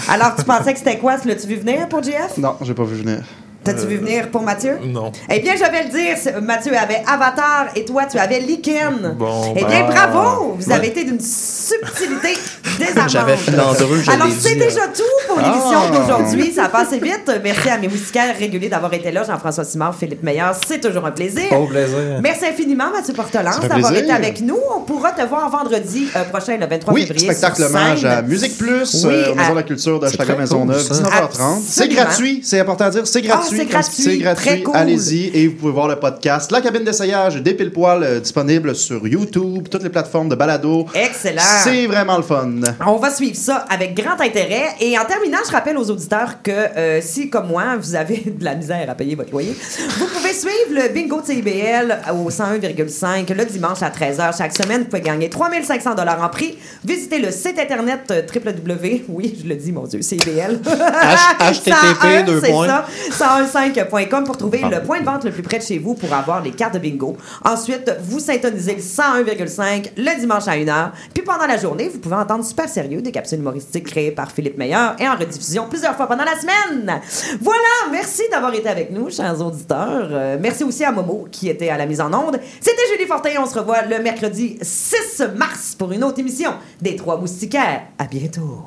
Alors, tu pensais que c'était quoi? Tu l'as-tu vu venir pour J F? Non, j'ai pas vu venir. T'as-tu euh, vu venir pour Mathieu? Non. Eh bien, je vais le dire, Mathieu avait Avatar et toi, tu avais Lichen. Bon, eh bien, ben, bravo! Vous ben... avez été d'une subtilité désarmante. J'avais Filandreux, j'avais Alors, c'est dit, déjà hein. tout pour l'émission ah. d'aujourd'hui. Ça a passé vite. Merci à mes moustiquaires réguliers d'avoir été là. Jean-François Simard, Philippe Meilleur, c'est toujours un plaisir. Bon plaisir. Merci infiniment, Mathieu Portelance, d'avoir plaisir. été avec nous. On pourra te voir vendredi euh, prochain, le vingt-trois février. Oui, spectacle hommage à Musique Plus, oui, euh, à... Maison de la Culture de Hochelaga Maisonneuve, dix-neuf heures trente. C'est gratuit, c'est important à dire, c'est gratuit. C'est gratuit, c'est gratuit. Très cool. Allez-y et vous pouvez voir le podcast La Cabine d'essayage des Pile-Poil euh, disponible sur YouTube, toutes les plateformes de balado. Excellent. C'est vraiment le fun. On va suivre ça avec grand intérêt. Et en terminant, je rappelle aux auditeurs que euh, si, comme moi, vous avez de la misère à payer votre loyer, vous pouvez suivre le bingo de C I B L au cent un virgule cinq le dimanche à treize heures chaque semaine. Vous pouvez gagner trois mille cinq cents dollars en prix. Visitez le site internet euh, www. Oui, je le dis, mon Dieu, C I B L. H T T P deux points. cent un virgule cinq point com pour trouver ah. le point de vente le plus près de chez vous pour avoir les cartes de bingo. Ensuite, vous syntonisez le cent un virgule cinq le dimanche à une heure. Puis pendant la journée, vous pouvez entendre Super Sérieux, des capsules humoristiques créées par Philippe Meilleur et en rediffusion plusieurs fois pendant la semaine. Voilà, merci d'avoir été avec nous, chers auditeurs. Euh, merci aussi à Momo qui était à la mise en onde. C'était Julie Fortin, on se revoit le mercredi six mars pour une autre émission des Trois Moustiquaires. À bientôt.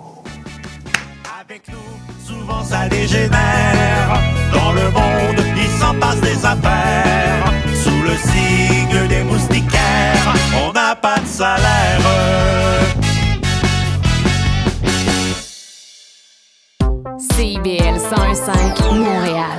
Avec nous, souvent ça dégénère. Dans le monde, il s'en passe des affaires. Sous le signe des moustiquaires, on n'a pas de salaire. C I B L cent un virgule cinq Montréal.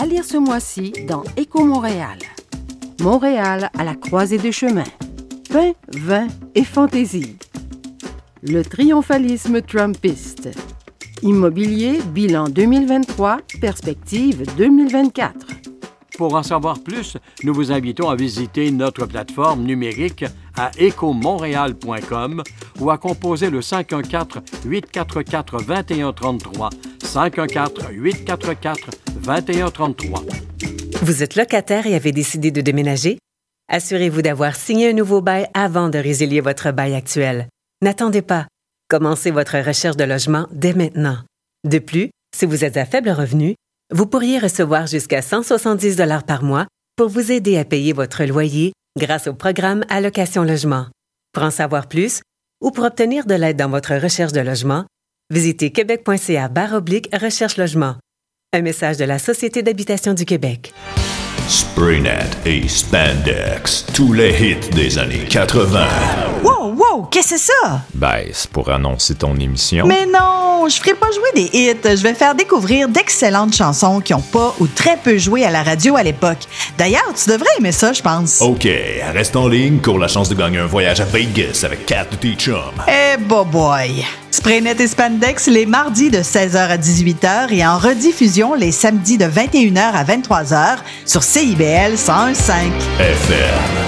À lire ce mois-ci dans Éco Montréal. Montréal à la croisée des chemins. Pain, vin et fantaisie. Le triomphalisme trumpiste. Immobilier, bilan deux mille vingt-trois, perspective deux mille vingt-quatre. Pour en savoir plus, nous vous invitons à visiter notre plateforme numérique à éco montréal point com ou à composer le cinq un quatre, huit quatre quatre, deux un trois trois, cinq un quatre, huit quatre quatre, deux un trois trois. Vous êtes locataire et avez décidé de déménager? Assurez-vous d'avoir signé un nouveau bail avant de résilier votre bail actuel. N'attendez pas. Commencez votre recherche de logement dès maintenant. De plus, si vous êtes à faible revenu, vous pourriez recevoir jusqu'à cent soixante-dix dollars par mois pour vous aider à payer votre loyer grâce au programme Allocation Logement. Pour en savoir plus ou pour obtenir de l'aide dans votre recherche de logement, visitez québec point c a barre oblique recherche logement. Un message de la Société d'habitation du Québec. Spraynet et Spandex, tous les hits des années quatre-vingts. Wow, wow, qu'est-ce que c'est ça? Ben, c'est pour annoncer ton émission. Mais non, je ferai pas jouer des hits. Je vais faire découvrir d'excellentes chansons qui ont pas ou très peu joué à la radio à l'époque. D'ailleurs, tu devrais aimer ça, je pense. OK, reste en ligne, cours la chance de gagner un voyage à Vegas avec quatre de tes chums. Eh, bo boy! Spraynet et Spandex les mardis de seize heures à dix-huit heures et en rediffusion les samedis de vingt et une heures à vingt-trois heures sur C I B L cent un virgule cinq F M.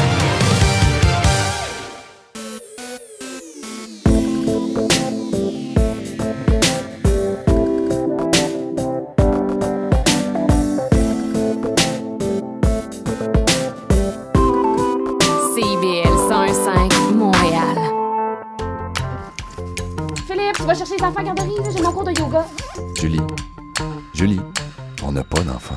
C I B L cent un virgule cinq Montréal. Philippe, tu vas chercher les enfants à la garderie, là, j'ai mon cours de yoga. Julie, Julie, on n'a pas d'enfants.